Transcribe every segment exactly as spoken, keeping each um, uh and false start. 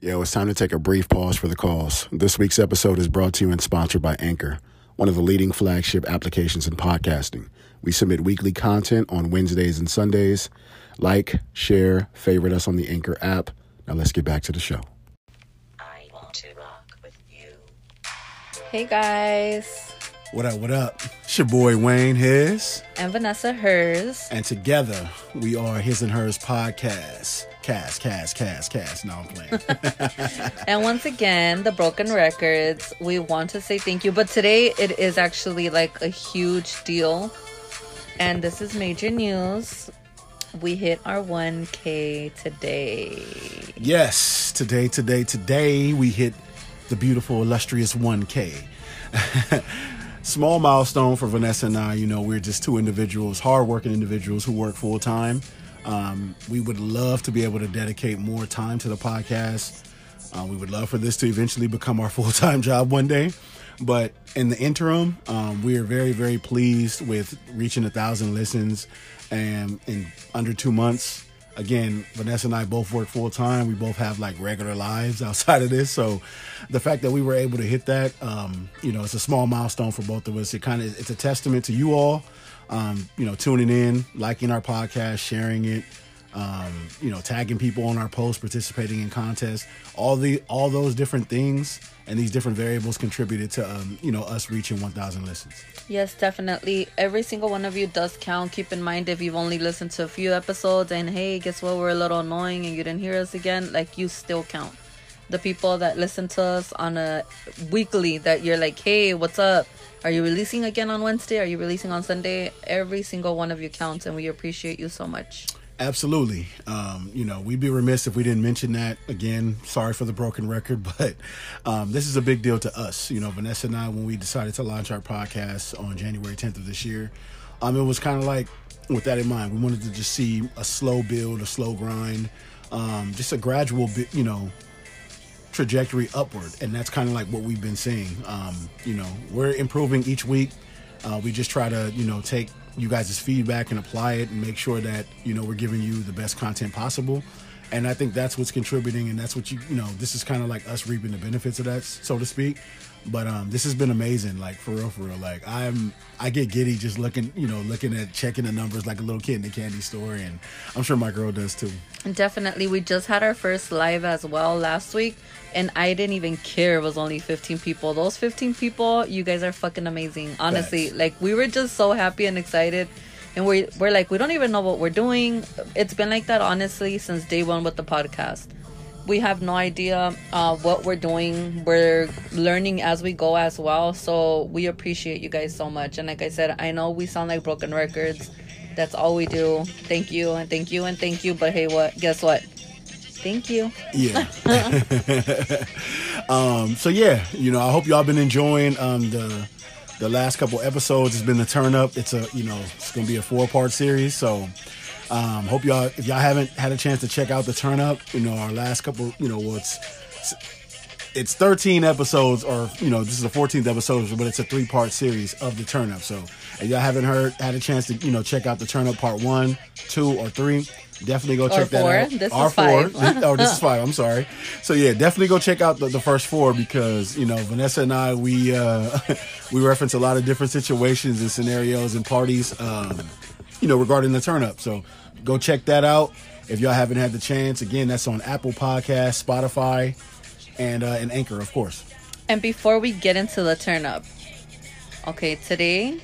Yo, it's time to take a brief pause for the cause. This week's episode is brought to you and sponsored by Anchor, one of the leading flagship applications in podcasting. We submit weekly content on Wednesdays and Sundays. Like, share, favorite us on the Anchor app. Now let's get back to the show. I want to rock with you. Hey guys. What up, what up? It's your boy Wayne, His. And Vanessa, Hers. And together, we are His and Hers podcast. Cast, cast, cast, cast. No, I'm playing. And once again, the broken records. We want to say thank you. But today, it is actually like a huge deal. And this is major news. We hit our one K today. Yes. Today, today, today, we hit the beautiful, illustrious one K. Small milestone for Vanessa and I. You know, we're just two individuals, hardworking individuals who work full time. Um, we would love to be able to dedicate more time to the podcast. Uh, we would love for this to eventually become our full-time job one day. But in the interim, um, we are very, very pleased with reaching a thousand listens and in under two months. Again, Vanessa and I both work full-time. We both have, like, regular lives outside of this. So the fact that we were able to hit that, um, you know, it's a small milestone for both of us. It kind of, it's a testament to you all. Um, you know, tuning in, liking our podcast, sharing it, um, you know, tagging people on our posts, participating in contests, all the all those different things and these different variables contributed to, um, you know, us reaching one thousand listens. Yes, definitely. Every single one of you does count. Keep in mind, if you've only listened to a few episodes and, hey, guess what? We're a little annoying and you didn't hear us again. Like, you still count. The people that listen to us on a weekly that you're like, hey, what's up? Are you releasing again on Wednesday? Are you releasing on Sunday? Every single one of you counts, and we appreciate you so much. Absolutely. Um, you know, we'd be remiss if we didn't mention that. Again, sorry for the broken record, but um, this is a big deal to us. You know, Vanessa and I, when we decided to launch our podcast on January tenth of this year, um, it was kind of like, with that in mind, we wanted to just see a slow build, a slow grind, um, just a gradual, you know, trajectory upward, and that's kind of like what we've been seeing. Um, you know, we're improving each week. Uh, we just try to, you know, take you guys' feedback and apply it and make sure that, you know, we're giving you the best content possible. And I think that's what's contributing, and that's what you, you know, this is kind of like us reaping the benefits of that, so to speak. But um, this has been amazing, like, for real, for real. Like, I'm, I get giddy just looking, you know, looking at, checking the numbers like a little kid in the candy store, and I'm sure my girl does too. And definitely, we just had our first live as well last week, and I didn't even care. It was only fifteen people. Those fifteen people, you guys are fucking amazing, honestly. That's... like, we were just so happy and excited. And we're, we're like, we don't even know what we're doing. It's been like that, honestly, since day one with the podcast. We have no idea uh, what we're doing. We're learning as we go as well. So we appreciate you guys so much. And like I said, I know we sound like broken records. That's all we do. Thank you and thank you and thank you. But hey, what? Guess what? Thank you. Yeah. um, so, yeah, you know, I hope y'all been enjoying um, the... the last couple episodes. Has been the turn up. It's a, you know, it's going to be a four part series. So, um, hope y'all, if y'all haven't had a chance to check out the turn up, you know, our last couple, you know, well, it's, it's thirteen episodes, or, you know, this is the fourteenth episode, but it's a three part series of the turn up. So if y'all haven't heard, had a chance to, you know, check out the turn up part one, two, or three, definitely go check that out. This is five. Oh, this is five. I'm sorry. So yeah, definitely go check out the, the first four, because, you know, Vanessa and I, we uh, we reference a lot of different situations and scenarios and parties, um, you know, regarding the turn up. So go check that out if y'all haven't had the chance. Again, that's on Apple Podcasts, Spotify, and uh, and Anchor, of course. And before we get into the turn up, okay, today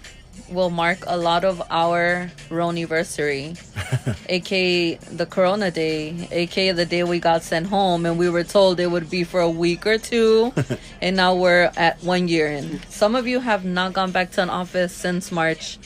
will mark a lot of our Roniversary, aka the Corona Day, aka the day we got sent home, and we were told it would be for a week or two, and now we're at one year in. Some of you have not gone back to an office since March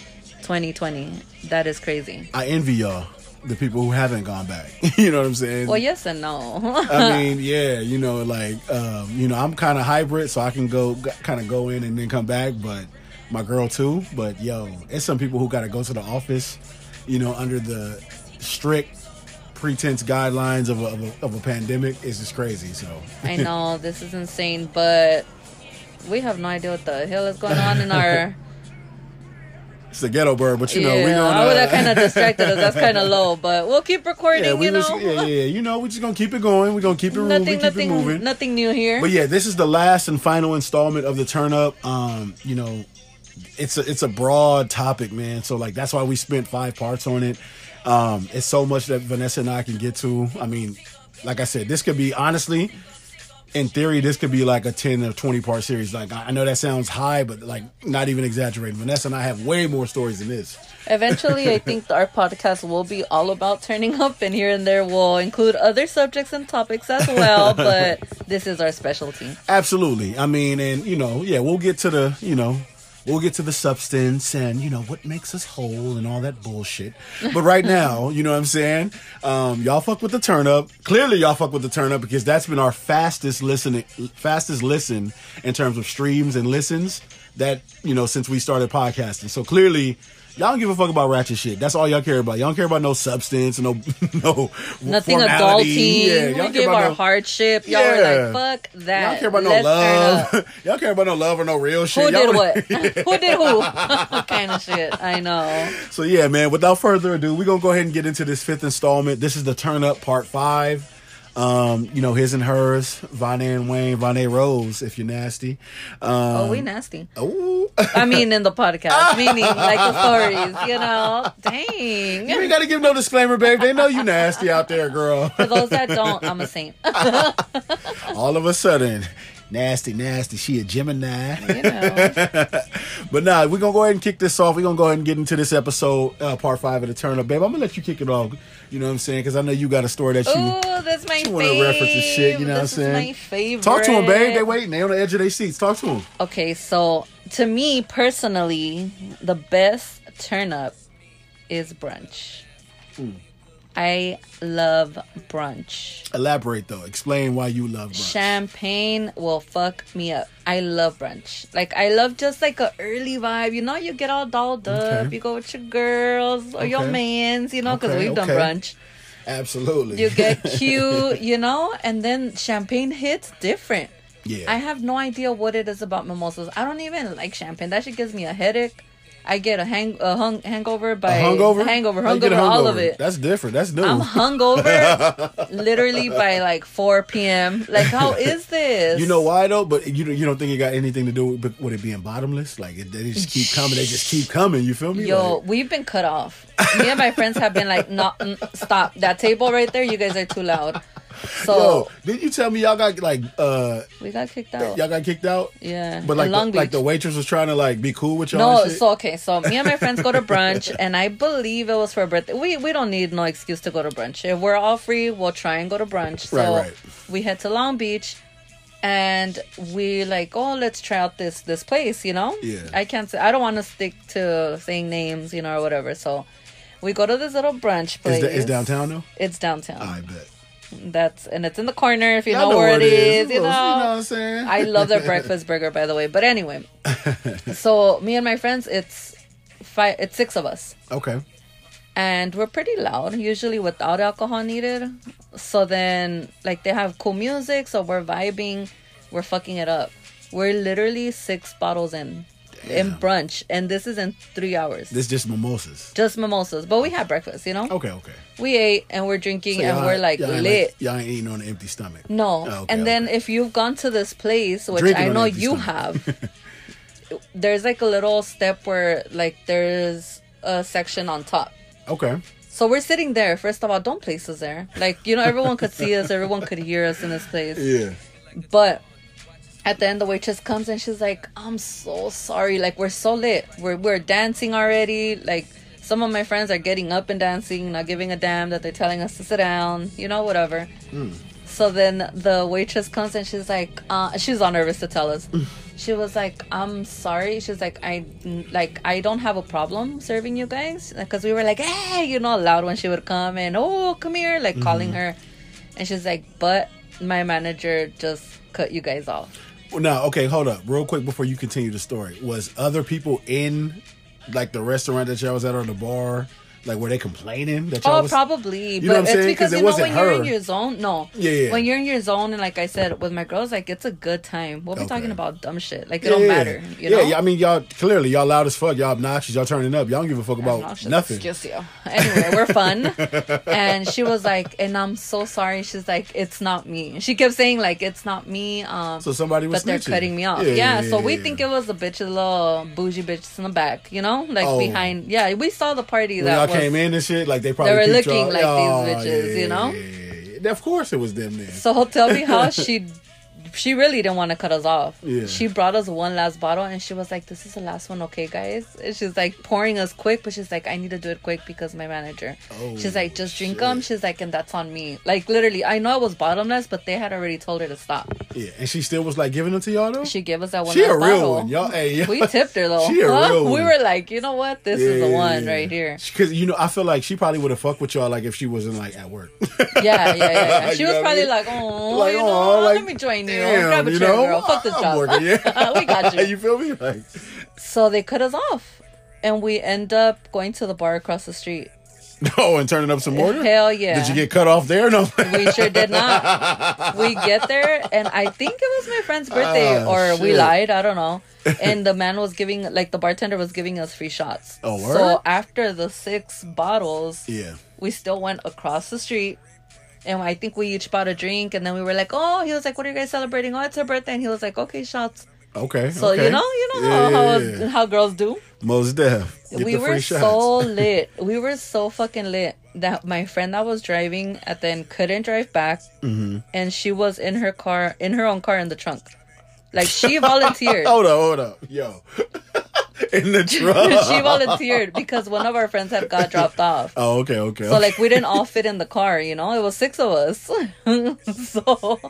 twenty twenty. That is crazy. I envy y'all, the people who haven't gone back. You know what I'm saying? Well, yes and no. I mean, yeah, you know, like, um, you know, I'm kind of hybrid, so I can go kind of go in and then come back, but my girl too. But yo, it's some people who gotta go to the office, you know, under the strict pretense guidelines of a, of a, of a pandemic. It's just crazy. So I know this is insane, but we have no idea what the hell is going on in our It's a ghetto bird, but you know, yeah, we don't. I would have kind of distracted us. That's kind of low, but we'll keep recording. Yeah, we you was, know, yeah, yeah, you know, we're just gonna keep it going. We're gonna keep it nothing, moving, nothing, keep it moving. Nothing new here. But yeah, this is the last and final installment of the Turn Up. Um, you know, it's a, it's a broad topic, man. So like that's why we spent five parts on it. Um, it's so much that Vanessa and I can get to. I mean, like I said, this could be honestly. In theory, this could be like a ten or twenty part series. Like, I know that sounds high, but like, not even exaggerating. Vanessa and I have way more stories than this. Eventually, I think our podcast will be all about turning up, and here and there we'll include other subjects and topics as well. But this is our specialty. Absolutely. I mean, and you know, yeah, we'll get to the, you know, we'll get to the substance and, you know, what makes us whole and all that bullshit. But right now, you know what I'm saying? Um, y'all fuck with the Turn Up. Clearly, y'all fuck with the Turn Up because that's been our fastest listening, fastest listen in terms of streams and listens that, you know, since we started podcasting. So clearly, y'all don't give a fuck about ratchet shit. That's all y'all care about. Y'all don't care about no substance, no, no, nothing formality. Adulting. Yeah, y'all we give our no, hardship. Y'all yeah. are like, fuck that. Y'all don't care about no Let's love. Y'all care about no love or no real shit. Who y'all did what? Yeah. Who did who? What kind of shit? I know. So yeah, man, without further ado, we're going to go ahead and get into this fifth installment. This is the Turn Up Part five. Um, you know, His and Hers, Vane and Wayne, Vane Rose, if you're nasty. Um, oh, we nasty. Oh, I mean, in the podcast, meaning like the stories, you know. Dang. You ain't got to give no disclaimer, babe. They know you nasty out there, girl. For those that don't, I'm a saint. All of a sudden, nasty, nasty. She a Gemini. You know. But nah, we're going to go ahead and kick this off. We're going to go ahead and get into this episode, uh, part five of the Turn Up. Babe, I'm going to let you kick it off. You know what I'm saying? Because I know you got a story that you, Ooh, that's my you want to reference and shit. You know this what I'm saying? This is my favorite. Talk to them, babe. They waiting. They on the edge of their seats. Talk to them. Okay, so to me, personally, the best turn up is brunch. Mm. I love brunch. Elaborate, though. Explain why you love brunch. Champagne will fuck me up. I love brunch. Like, I love just, like, an early vibe. You know, you get all dolled okay. up. You go with your girls or okay. your mans, you know, because okay. we've okay. done brunch. Absolutely. You get cute, you know, and then champagne hits different. Yeah. I have no idea what it is about mimosas. I don't even like champagne. That shit gives me a headache. I get a hang a hung, hangover by a hungover? A hangover, hungover, hungover, all of it. That's different. That's new. I'm hungover literally by like four p.m. Like, how is this? You know why though? But you you don't think it got anything to do with, with it being bottomless? Like it, they just keep coming. They just keep coming. You feel me? Yo, like, we've been cut off. Me and my friends have been like, no, mm, stop that table right there. You guys are too loud. So, yo, didn't you tell me y'all got like uh we got kicked out? Y'all got kicked out? Yeah. But like the, like the waitress was trying to like be cool with y'all. No, and shit? so okay, so me and my friends go to brunch and I believe it was for a birthday. We we don't need no excuse to go to brunch. If we're all free, we'll try and go to brunch. So right, right. we head to Long Beach and we like, oh, let's try out this this place, you know? Yeah. I can't say I don't want to stick to saying names, you know, or whatever. So we go to this little brunch place. It's downtown though? It's downtown. I bet. That's and it's in the corner if you know, know where it is, is. You, know? you know what I'm saying? I love their breakfast burger, by the way. But anyway, so me and my friends, it's five, it's six of us. Okay. And we're pretty loud, usually without alcohol needed. So then, like, they have cool music, so we're vibing, we're fucking it up. We're literally six bottles in. Damn. In brunch, and this is in three hours. This is just mimosas. Just mimosas, but we had breakfast, you know. Okay, okay. We ate and we're drinking so and we're like y'all lit. Like, y'all ain't eating on an empty stomach. No. Oh, okay, and then okay. if you've gone to this place, which drinking I know you stomach. have, there's like a little step where like there's a section on top. Okay. So we're sitting there. First of all, don't place us there. Like you know, everyone could see us. Everyone could hear us in this place. Yeah. But. At the end, the waitress comes and she's like, I'm so sorry. Like, we're so lit. We're we're dancing already. Like, some of my friends are getting up and dancing, not giving a damn that they're telling us to sit down. You know, whatever. Mm. So then the waitress comes and she's like, uh, she's all nervous to tell us. Mm. She was like, I'm sorry. She's like, I like I don't have a problem serving you guys. Because we were like, hey, you know, loud when she would come and, oh, come here, like mm-hmm. calling her. And she's like, but my manager just cut you guys off. Now, okay, hold up. Real quick before you continue the story. Was other people in, like, the restaurant that y'all was at or the bar Like, were they complaining? That y'all oh, was, probably. You know but what I'm saying? It's because, you it know, when her. you're in your zone, no. Yeah, yeah. When you're in your zone, and like I said, with my girls, like, it's a good time. We'll be okay. talking about dumb shit. Like, it yeah, don't yeah. matter, you know? Yeah, I mean, y'all, clearly, y'all loud as fuck. Y'all obnoxious. Y'all turning up. Y'all don't give a fuck about obnoxious. nothing. Excuse you. Anyway, we're fun. And she was like, and I'm so sorry. She's like, it's not me. She kept saying, like, it's not me. Um, so somebody was But snitching. They're cutting me off. Yeah, yeah, yeah so yeah, we yeah. think it was a bitch, a little bougie bitch in the back, you know? Like, oh. behind. Yeah, we saw the party when that was. Came in and shit, like they probably they were looking y'all. like oh, these bitches, yeah, you know. Yeah, yeah. Of course, it was them then. So tell me how she, she really didn't want to cut us off. Yeah. She brought us one last bottle, and she was like, "This is the last one, okay, guys?" And she's like pouring us quick, but she's like, "I need to do it quick because my manager." Oh, she's like, "Just drink shit. them." She's like, "And that's on me." Like literally, I know it was bottomless, but they had already told her to stop. Yeah, and she still was like giving them to y'all though. She gave us that one. She last a real bottle. one, y'all. Hey, we tipped her though. She a huh? real one. We were like, you know what, this yeah, is the one yeah. right here. Because you know, I feel like she probably would have fucked with y'all like if she wasn't like at work. yeah, yeah, yeah. Like, she was probably mean? like, oh, like, you know, like, let me join you. Damn, Grab a you chair, know? girl. Fuck this I'm job. Working, yeah. We got you. You feel me? Like, so they cut us off, and we end up going to the bar across the street. Oh, and turning up some more? Hell yeah. Did you get cut off there? No. We sure did not. We get there, and I think it was my friend's birthday, oh, or shit. we lied. I don't know. And the man was giving, like, the bartender was giving us free shots. Oh, word? So after the six bottles, yeah, we still went across the street. And I think we each bought a drink, and then we were like, oh, he was like, what are you guys celebrating? Oh, it's her birthday. And he was like, okay, shots. Okay. So, okay. you know, you know yeah, how, yeah, yeah. how how girls do. Most deaf. We were shots. so lit. We were so fucking lit that my friend that was driving and then couldn't drive back. Mm-hmm. And she was in her car, in her own car in the trunk. Like, she volunteered. hold up, hold up. Yo. In the truck. She volunteered because one of our friends had got dropped off. Oh, okay, okay. So, like, we didn't all fit in the car, you know? It was six of us. So,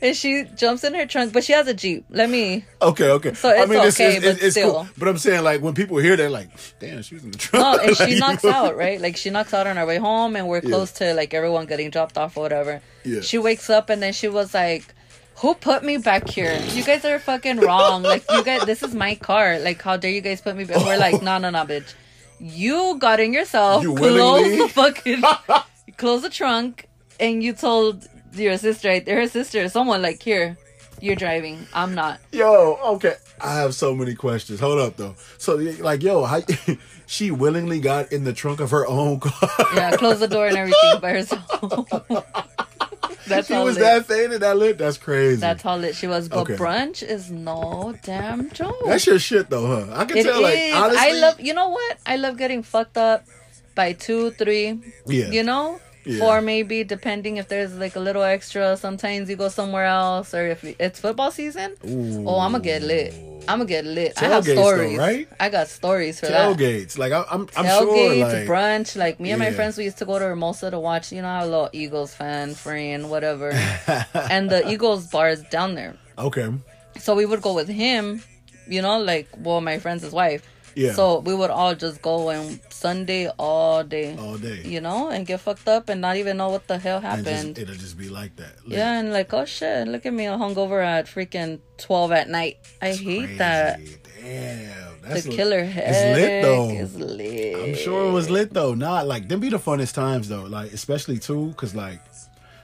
and she jumps in her trunk, but she has a Jeep. Let me... Okay, okay. So, it's I mean, okay, it's, it's, but it's still. Cool. But I'm saying, like, when people hear that, like, damn, she was in the trunk. No, and like, she knocks you know? out, right? Like, she knocks out on our way home, and we're close yeah. to, like, everyone getting dropped off or whatever. Yeah. She wakes up, and then she was like... Who put me back here? You guys are fucking wrong. Like, you guys, this is my car. Like, how dare you guys put me back? We're like, no, no, no, bitch. You got in yourself. You willingly? Close the fucking, close the trunk. And you told your sister, right there, her sister, someone like, here, you're driving. I'm not. Yo, okay. I have so many questions. Hold up, though. So, like, yo, how, she willingly got in the trunk of her own car. Yeah, closed the door and everything by herself. That's she was lit. that thing and that lit. That's crazy. That's how lit she was. But okay. brunch is no damn joke. That's your shit though, huh? I can it tell. Is. Like honestly, I love. You know what? I love getting fucked up by two, three. Yeah. You know, yeah. four maybe, depending if there's like a little extra. Sometimes you go somewhere else, or if it's football season. Ooh. Oh, I'm gonna get lit. I'm gonna get lit. Tailgates, I have stories. Though, right? I got stories for Tailgates. that. Tailgates. Like, I, I'm, I'm Tailgates, sure. Tailgates, like, brunch. Like, me and yeah. my friends, we used to go to Hermosa to watch, you know, our little Eagles fan, friend, whatever. And the Eagles bar is down there. Okay. So we would go with him, you know, like, well, my friend's his wife. Yeah. So we would all just go and Sunday all day. All day. You know, and get fucked up and not even know what the hell happened. And just, it'll just be like that. Look. Yeah, and like, oh shit, look at me, I'm hungover at freaking twelve at night. I that's hate crazy. that. Damn. That's the killer headache. It's lit though. It's lit. I'm sure it was lit though. Nah, like, them be the funnest times though. Like, especially too, because like,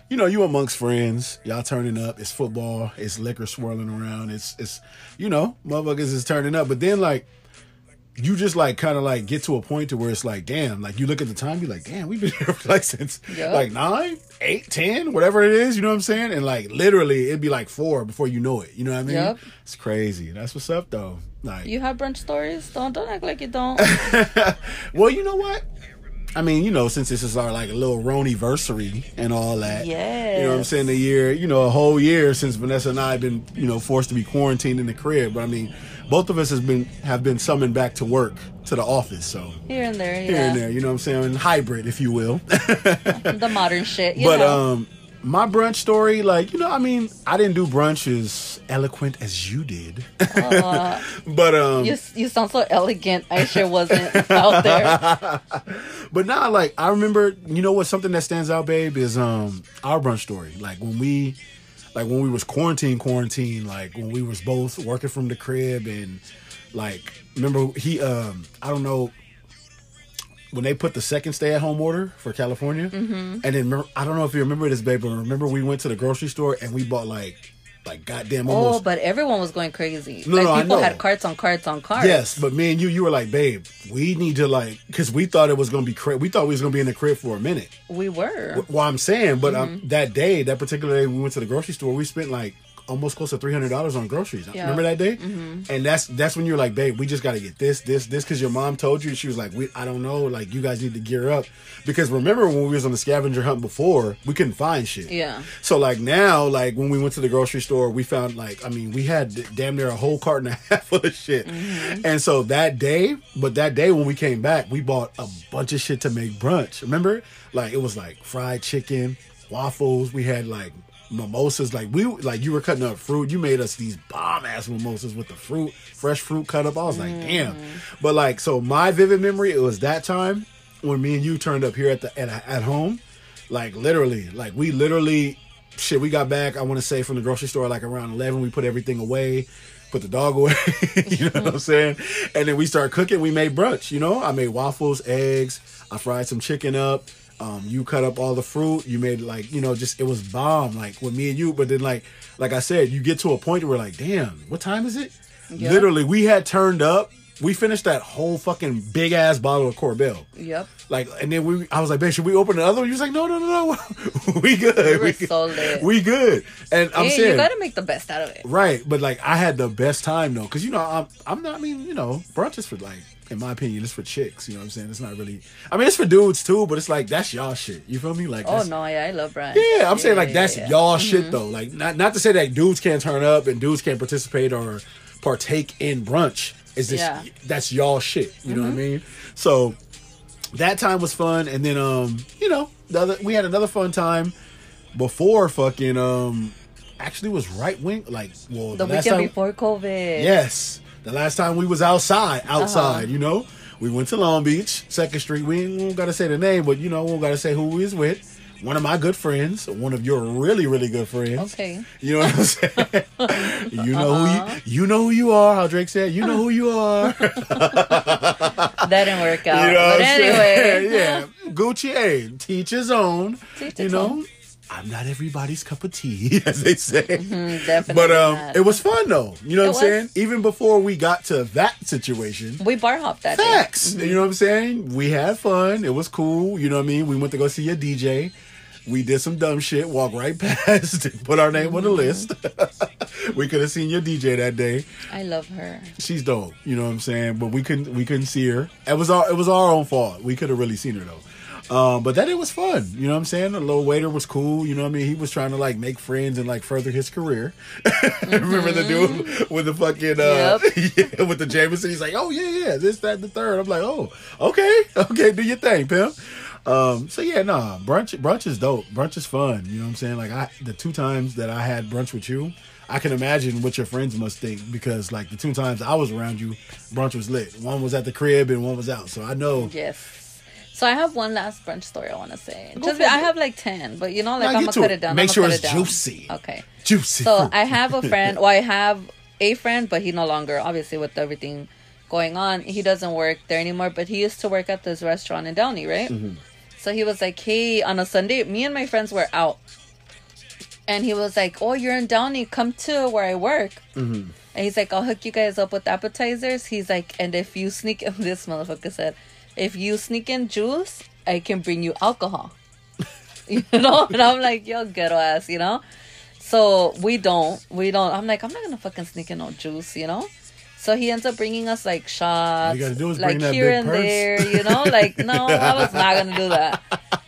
you know, you amongst friends, y'all turning up, it's football, it's liquor swirling around, it's, it's you know, motherfuckers is turning up. But then like, you just like kind of like get to a point to where it's like, damn, like you look at the time, you're like, damn, we've been here for like since yep. like nine, eight, ten, whatever it is, you know what I'm saying? And like literally it'd be like four before you know it. You know what I mean? Yep. It's crazy. That's what's up though. Like, you have brunch stories? Don't don't act like you don't. Well, you know what? I mean, you know, since this is our like little Roni-versary and all that. Yeah. You know what I'm saying? A year, you know, a whole year since Vanessa and I have been, you know, forced to be quarantined in the crib. But I mean, both of us has been have been summoned back to work, to the office, so here and there, yeah. Here and there, you know what I'm saying? Hybrid, if you will. The modern shit, you But know. um my brunch story, like, you know, I mean, I didn't do brunch as eloquent as you did. Uh, but um you, you sound so elegant. I sure wasn't out there. But now, nah, like, I remember, you know what, something that stands out, babe, is um our brunch story. Like when we Like, when we was quarantine, quarantine, like, when we was both working from the crib and, like, remember, he, um, I don't know, when they put the second stay-at-home order for California, mm-hmm. and then I don't know if you remember this, babe, but remember we went to the grocery store and we bought like. Like, goddamn, almost. Oh, but everyone was going crazy. No, like, no, people I know. had carts on carts on carts. Yes, but me and you, you were like, babe, we need to, like, because we thought it was going to be cra- We thought we was going to be in the crib for a minute. We were. Well, I'm saying, but mm-hmm. um, that day, that particular day we went to the grocery store, we spent, like, almost close to three hundred dollars on groceries. Yeah. Remember that day? Mm-hmm. And that's that's when you were like, babe, we just got to get this, this, this, because your mom told you. She was like, we, I don't know, like, you guys need to gear up. Because remember when we was on the scavenger hunt before, we couldn't find shit. Yeah. So, like, now, like, when we went to the grocery store, we found, like, I mean, we had damn near a whole cart and a half full of shit. Mm-hmm. And so that day, but that day when we came back, we bought a bunch of shit to make brunch. Remember? Like, it was, like, fried chicken, waffles. We had, like, mimosas, like we like you were cutting up fruit. You made us these bomb ass mimosas with the fruit, fresh fruit cut up. I was like, mm. damn. But like, so my vivid memory, it was that time when me and you turned up here at the at, at home, like literally, like we literally, shit. We got back. I want to say from the grocery store like around eleven. We put everything away, put the dog away. You know what I'm saying? And then we start cooking. We made brunch. You know, I made waffles, eggs. I fried some chicken up. Um, you cut up all the fruit. You made like, you know, just, it was bomb, like with me and you. But then like, like I said, you get to a point where like, damn, what time is it? Yep. Literally, we had turned up. We finished that whole fucking big ass bottle of Corbell. Yep. Like, and then we, I was like, babe, should we open the other one? You was like, no, no, no, no. we good. We, we so good. We good. And I'm yeah, saying, you gotta make the best out of it. Right. But like, I had the best time though. Cause you know, I'm, I'm not, I mean, you know, brunch is for like, in my opinion, it's for chicks. You know what I'm saying? It's not really... I mean, it's for dudes, too, but it's like, that's y'all shit. You feel me? Like, oh, no, yeah, I love brunch. Yeah, I'm yeah, saying, like, yeah, that's yeah. y'all mm-hmm. shit, though. Like, not not to say that dudes can't turn up and dudes can't participate or partake in brunch. It's just, yeah. that's y'all shit. You mm-hmm. know what I mean? So, that time was fun. And then, um, you know, the other, we had another fun time before fucking... um, actually, was right wing... Like, well, the, the weekend last time, before COVID. Yes. The last time we was outside, outside, uh-huh. you know, we went to Long Beach, Second Street. We ain't, we don't got to say the name, but, you know, we don't got to say who we was with. One of my good friends, one of your really, really good friends. Okay. You know what I'm saying? you, know uh-huh. who you, you know who you are, how Drake said. You know who you are. That didn't work out. You know what but I'm anyway. Saying? Yeah. Gucci, hey, teach his own. Teach you know? Own. I'm not everybody's cup of tea, as they say. Mm-hmm, definitely but um, not. It was fun, though. You know it what I'm was. saying? Even before we got to that situation. We bar hopped that facts, day. Mm-hmm. You know what I'm saying? We had fun. It was cool. You know what I mean? We went to go see a D J. We did some dumb shit, walked right past, put our name mm-hmm. on the list. We could have seen your D J that day. I love her. She's dope. You know what I'm saying? But we couldn't we couldn't see her. It was our, it was our own fault. We could have really seen her, though. Um, but that it was fun, you know what I'm saying? The little waiter was cool, you know what I mean? He was trying to like make friends and like further his career. Mm-hmm. Remember the dude with the fucking uh, yep. yeah, with the Jameson? He's like, oh yeah, yeah, this, that, and the third. I'm like, oh, okay, okay, do your thing, pimp. Um, so yeah, nah, brunch, brunch is dope. Brunch is fun, you know what I'm saying? Like I, the two times that I had brunch with you, I can imagine what your friends must think because, like, the two times I was around you, brunch was lit. One was at the crib and one was out. So I know. Yes. So I have one last brunch story I want to say. Just I have like ten, but you know, like nah, I'm gonna cut it down. Make sure it's juicy. Okay, juicy. So I have a friend. Well, I have a friend, but he no longer, obviously, with everything going on, he doesn't work there anymore. But he used to work at this restaurant in Downey, right? Mm-hmm. So he was like, "Hey, on a Sunday, me and my friends were out," and he was like, "Oh, you're in Downey? Come to where I work." Mm-hmm. And he's like, "I'll hook you guys up with appetizers." He's like, "And if you sneak," this motherfucker said. If you sneak in juice, I can bring you alcohol. You know? And I'm like, yo, ghetto ass, you know? So we don't. We don't. I'm like, I'm not going to fucking sneak in no juice, you know? So he ends up bringing us, like, shots. All you got to do is like, bring that here big and purse. There, you know? Like, no, I was not going to do that. So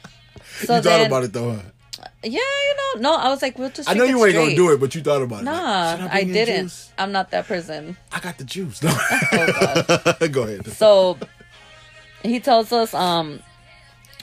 you thought then, about it, though, huh? Yeah, you know? No, I was like, we'll just I know you ain't going to do it, but you thought about it. Nah, like, I, I didn't. Juice? I'm not that person. I got the juice. No. Oh, God. Go ahead. So... He tells us, um,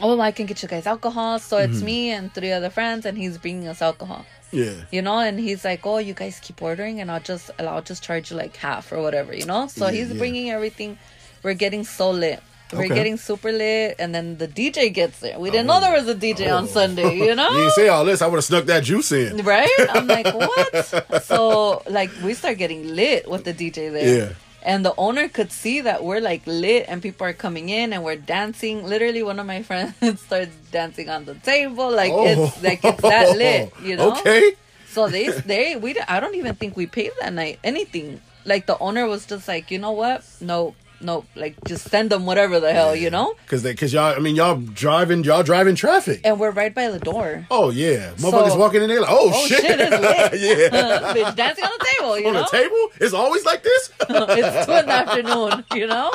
oh, I can get you guys alcohol. So it's mm-hmm. me and three other friends, and he's bringing us alcohol. Yeah. You know, and he's like, oh, you guys keep ordering, and I'll just I'll just charge you like half or whatever, you know? So yeah, he's yeah. bringing everything. We're getting so lit. We're okay. getting super lit, and then the D J gets there. We didn't oh. know there was a D J oh. on Sunday, you know? You didn't say all this. I would have snuck that juice in. Right? I'm like, what? So, like, we start getting lit with the D J there. Yeah. And the owner could see that we're like lit and people are coming in and we're dancing. Literally, one of my friends starts dancing on the table. Like, oh. it's like it's that lit, you know? Okay. So they, they, we, I don't even think we paid that night anything. Like, the owner was just like, you know what? No, no, like, just send them whatever the hell, you know? Because they, cause y'all, I mean, y'all driving, y'all driving traffic. And we're right by the door. Oh, yeah. Motherfuckers so, walking in there like, oh, oh shit. shit, it's lit. Yeah. Bitch, dancing on the table, you on know? On the table? It's always like this? It's two in the afternoon, you know?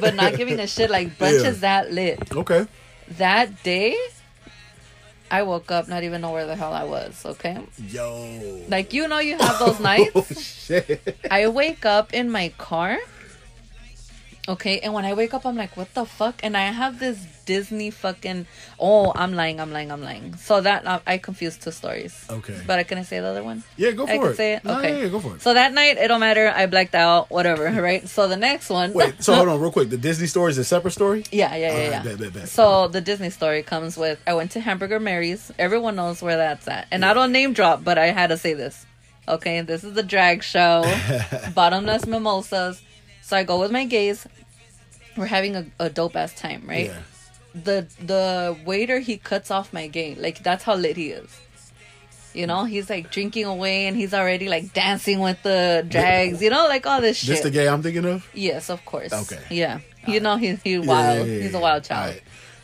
But not giving a shit, like, brunch yeah. is that lit. Okay. That day... I woke up, not even know where the hell I was, okay? Yo. Like, you know you have those nights. Oh, shit. I wake up in my car, okay? And when I wake up, I'm like, what the fuck? And I have this Disney fucking... Oh, I'm lying, I'm lying, I'm lying. So that, uh, I confused two stories. Okay. But I, can I say the other one? Yeah, go for I it. I can say it? No, okay. Yeah, yeah, go for it. So that night, it don't matter. I blacked out, whatever, right? So the next one... Wait, so hold on real quick. The Disney story is a separate story? Yeah, yeah, yeah, right, yeah. Bet, bet, bet. So the Disney story comes with, I went to Hamburger Mary's. Everyone knows where that's at. And yeah. I don't name drop, but I had to say this. Okay, this is the drag show. Bottomless mimosas. So I go with my gays. We're having a, a dope-ass time, right? Yeah. The the waiter, he cuts off my game. Like, that's how lit he is. You know, he's like drinking away and he's already like dancing with the drags, you know, like all this shit. This the gay I'm thinking of? Yes, of course. Okay. Yeah. All you right. know, he, he wild. Yeah, yeah, yeah. He's a wild child. Right.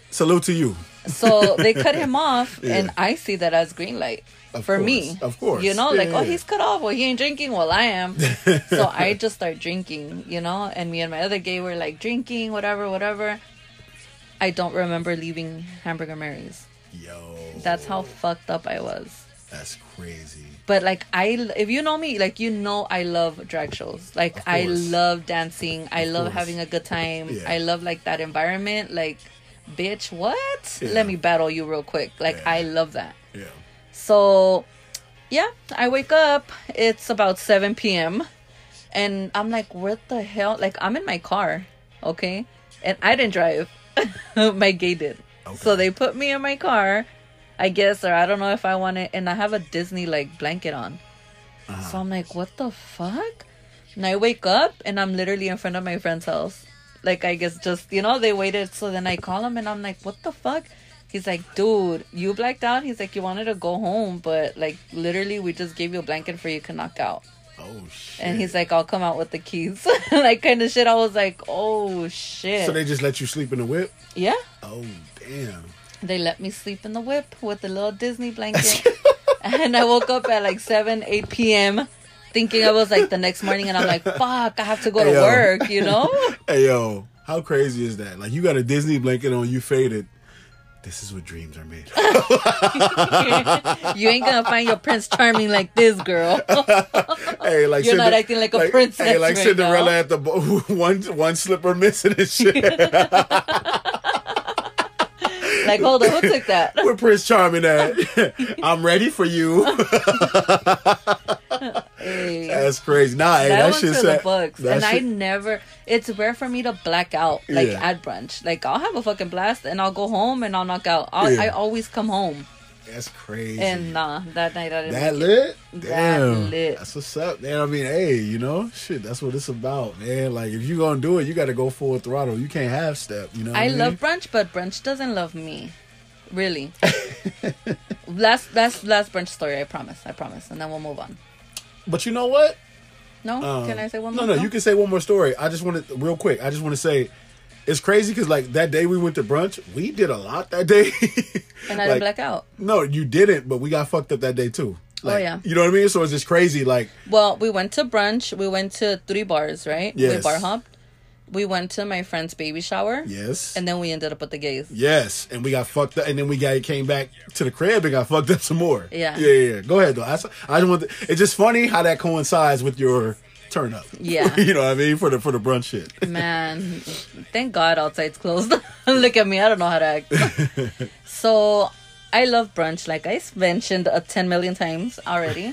Salute to you. So they cut him off yeah. and I see that as green light. Of for course. me. Of course. You know, yeah, like, yeah. oh, he's cut off. Well, he ain't drinking. Well, I am. So I just start drinking, you know, and me and my other gay were like drinking, whatever, whatever. I don't remember leaving Hamburger Mary's. Yo. That's how fucked up I was. That's crazy. But, like, I, if you know me, like, you know I love drag shows. Like, I love dancing. I of love course. having a good time. Yeah. I love, like, that environment. Like, bitch, what? Yeah. Let me battle you real quick. Like, yeah. I love that. Yeah. So, yeah, I wake up. It's about seven p.m. And I'm like, what the hell? Like, I'm in my car, okay? And I didn't drive. My gay did. Okay. So they put me in my car, I guess, or I don't know if I want it. And I have a Disney like blanket on. Uh-huh. So I'm like, what the fuck? And I wake up and I'm literally in front of my friend's house. Like, I guess just, you know, they waited. So then I call him and I'm like, what the fuck? He's like, dude, you blacked out. He's like, you wanted to go home, but like literally we just gave you a blanket for you to knock out. Oh, shit. And he's like, I'll come out with the keys. Like, kind of shit. I was like, oh, shit. So they just let you sleep in the whip? Yeah. Oh, damn. They let me sleep in the whip with a little Disney blanket. And I woke up at like seven, eight p.m. thinking I was like the next morning. And I'm like, fuck, I have to go hey, to yo. work, you know? Hey, yo, how crazy is that? Like, you got a Disney blanket on, you faded. This is what dreams are made of. You ain't gonna find your Prince Charming like this, girl. Hey, like you're Cinder- not acting like, like a princess. Hey, like right Cinderella now. At the bo- one one slipper missing and shit. Like, hold on, who took that? Where Prince Charming at? I'm ready for you. Hey, that's crazy. Nah, hey, that, that shit's the books. That and shit... I never. It's rare for me to black out like yeah. at brunch. Like, I'll have a fucking blast and I'll go home and I'll knock out. I'll, yeah. I always come home. That's crazy. And nah, that night I didn't. That lit? It. Damn. That lit. That's what's up, man. I mean, hey, you know, shit, that's what it's about, man. Like, if you gonna do it, you gotta go full throttle. You can't half step, you know what I mean? Love brunch, but brunch doesn't love me. Really. last last last brunch story, I promise. I promise. And then we'll move on. But you know what? No? Um, can I say one more story? No, no, you can say one more story. I just want to, real quick, I just want to say, it's crazy because, like, that day we went to brunch, we did a lot that day. And I like, didn't black out. No, you didn't, but we got fucked up that day, too. Like, oh, yeah. You know what I mean? So it's just crazy, like... Well, we went to brunch. We went to three bars, right? Yes. We bar hopped. We went to my friend's baby shower. Yes. And then we ended up with the gays. Yes. And we got fucked up. And then we got came back to the crib and got fucked up some more. Yeah. Yeah, yeah, yeah. Go ahead, though. I, I just want to, it's just funny how that coincides with your turn up. Yeah. You know what I mean? For the for the brunch shit. Man. Thank God outside's closed. Look at me. I don't know how to act. So, I love brunch. Like, I mentioned uh, ten million times already.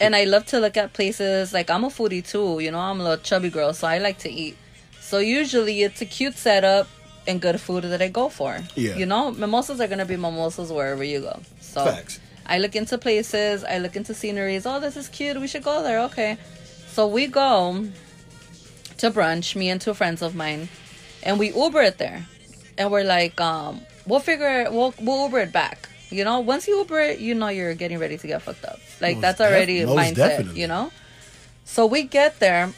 And I love to look at places. Like, I'm a foodie, too. You know, I'm a little chubby girl, so I like to eat. So usually it's a cute setup and good food that I go for. Yeah. You know, mimosas are going to be mimosas wherever you go. So Facts. I look into places. I look into sceneries. Oh, this is cute. We should go there. Okay. So we go to brunch, me and two friends of mine, and we Uber it there. And we're like, um, we'll figure it, we'll, we'll Uber it back. You know, once you Uber it, you know you're getting ready to get fucked up. Like, most that's already def- a mindset, definitely. You know? So we get there,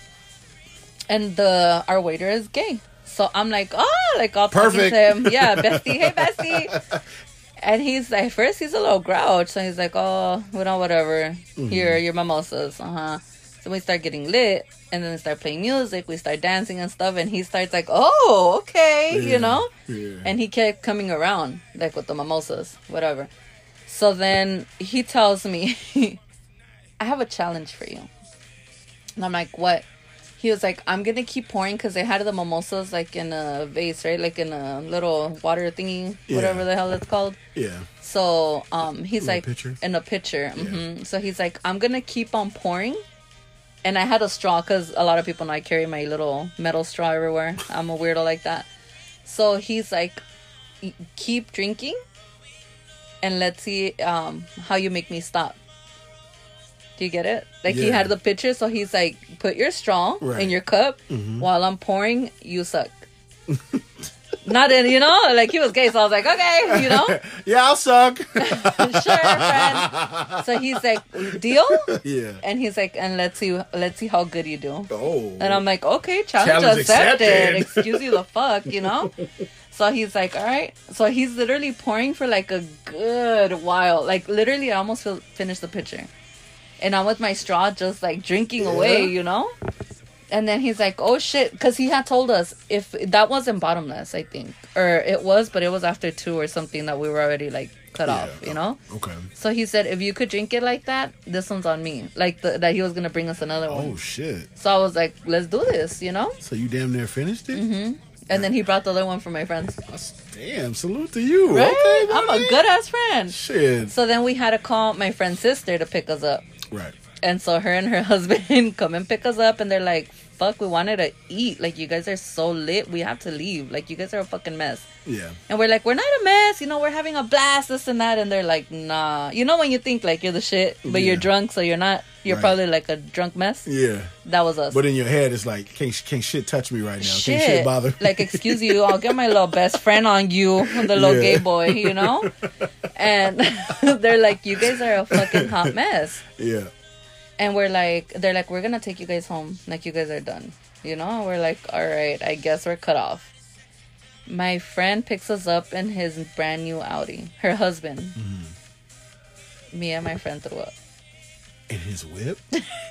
and the our waiter is gay. So I'm like, oh, like, I'll talk to him. Yeah, bestie, hey, bestie. And he's like, first, he's a little grouch. So he's like, oh, we don't, whatever. Mm-hmm. Here, your mimosas. Uh-huh. So we start getting lit, and then we start playing music. We start dancing and stuff, and he starts like, oh, okay, yeah, you know? Yeah. And he kept coming around, like, with the mimosas, whatever. So then he tells me, I have a challenge for you. And I'm like, what? He was like, I'm going to keep pouring, because they had the mimosas, like, in a vase, right? Like, in a little water thingy, yeah, whatever the hell it's called. Yeah. So um, he's like, pitcher? in a pitcher. Yeah. Mm-hmm. So he's like, I'm going to keep on pouring. And I had a straw, because a lot of people know I carry my little metal straw everywhere. I'm a weirdo like that. So he's like, keep drinking, and let's see um, how you make me stop. Do you get it? Like, yeah, he had the pitcher, so he's like, put your straw right in your cup, mm-hmm, while I'm pouring, you suck. Not in, you know? Like, he was gay, so I was like, okay, you know? Yeah, I'll suck. Sure, friend. So he's like, deal? Yeah. And he's like, and let's see let's see how good you do. Oh. And I'm like, okay, challenge, challenge accepted. accepted. Excuse you the fuck, you know? So he's like, all right. So he's literally pouring for like a good while. Like, literally, I almost feel, finished the pitcher. And I'm with my straw just like drinking yeah. away, you know? And then he's like, oh, shit. Because he had told us if that wasn't bottomless, I think. Or it was, but it was after two or something that we were already, like, cut yeah, off, you know? Okay. So he said, if you could drink it like that, this one's on me. Like, the, that he was going to bring us another oh, one. Oh, shit. So I was like, let's do this, you know? So you damn near finished it? Mm-hmm. And then he brought the other one for my friends. Damn, salute to you. Right? Okay, I'm a good-ass friend. Shit. So then we had to call my friend's sister to pick us up. Right. And so her and her husband come and pick us up, and they're like, fuck, we wanted to eat. Like, you guys are so lit. We have to leave. Like, you guys are a fucking mess. Yeah. And we're like, we're not a mess. You know, we're having a blast, this and that. And they're like, nah. You know when you think, like, you're the shit, but yeah. you're drunk, so you're not. You're right. probably, like, a drunk mess. Yeah. That was us. But in your head, it's like, can't, can't shit touch me right now. Shit. Can't shit bother me. Like, excuse you. I'll get my little best friend on you, the little yeah. gay boy, you know? And they're like, you guys are a fucking hot mess. Yeah. And we're like, they're like, we're going to take you guys home. Like, you guys are done. You know? We're like, all right, I guess we're cut off. My friend picks us up in his brand new Audi. Her husband. Mm-hmm. Me and my friend threw up. In his whip?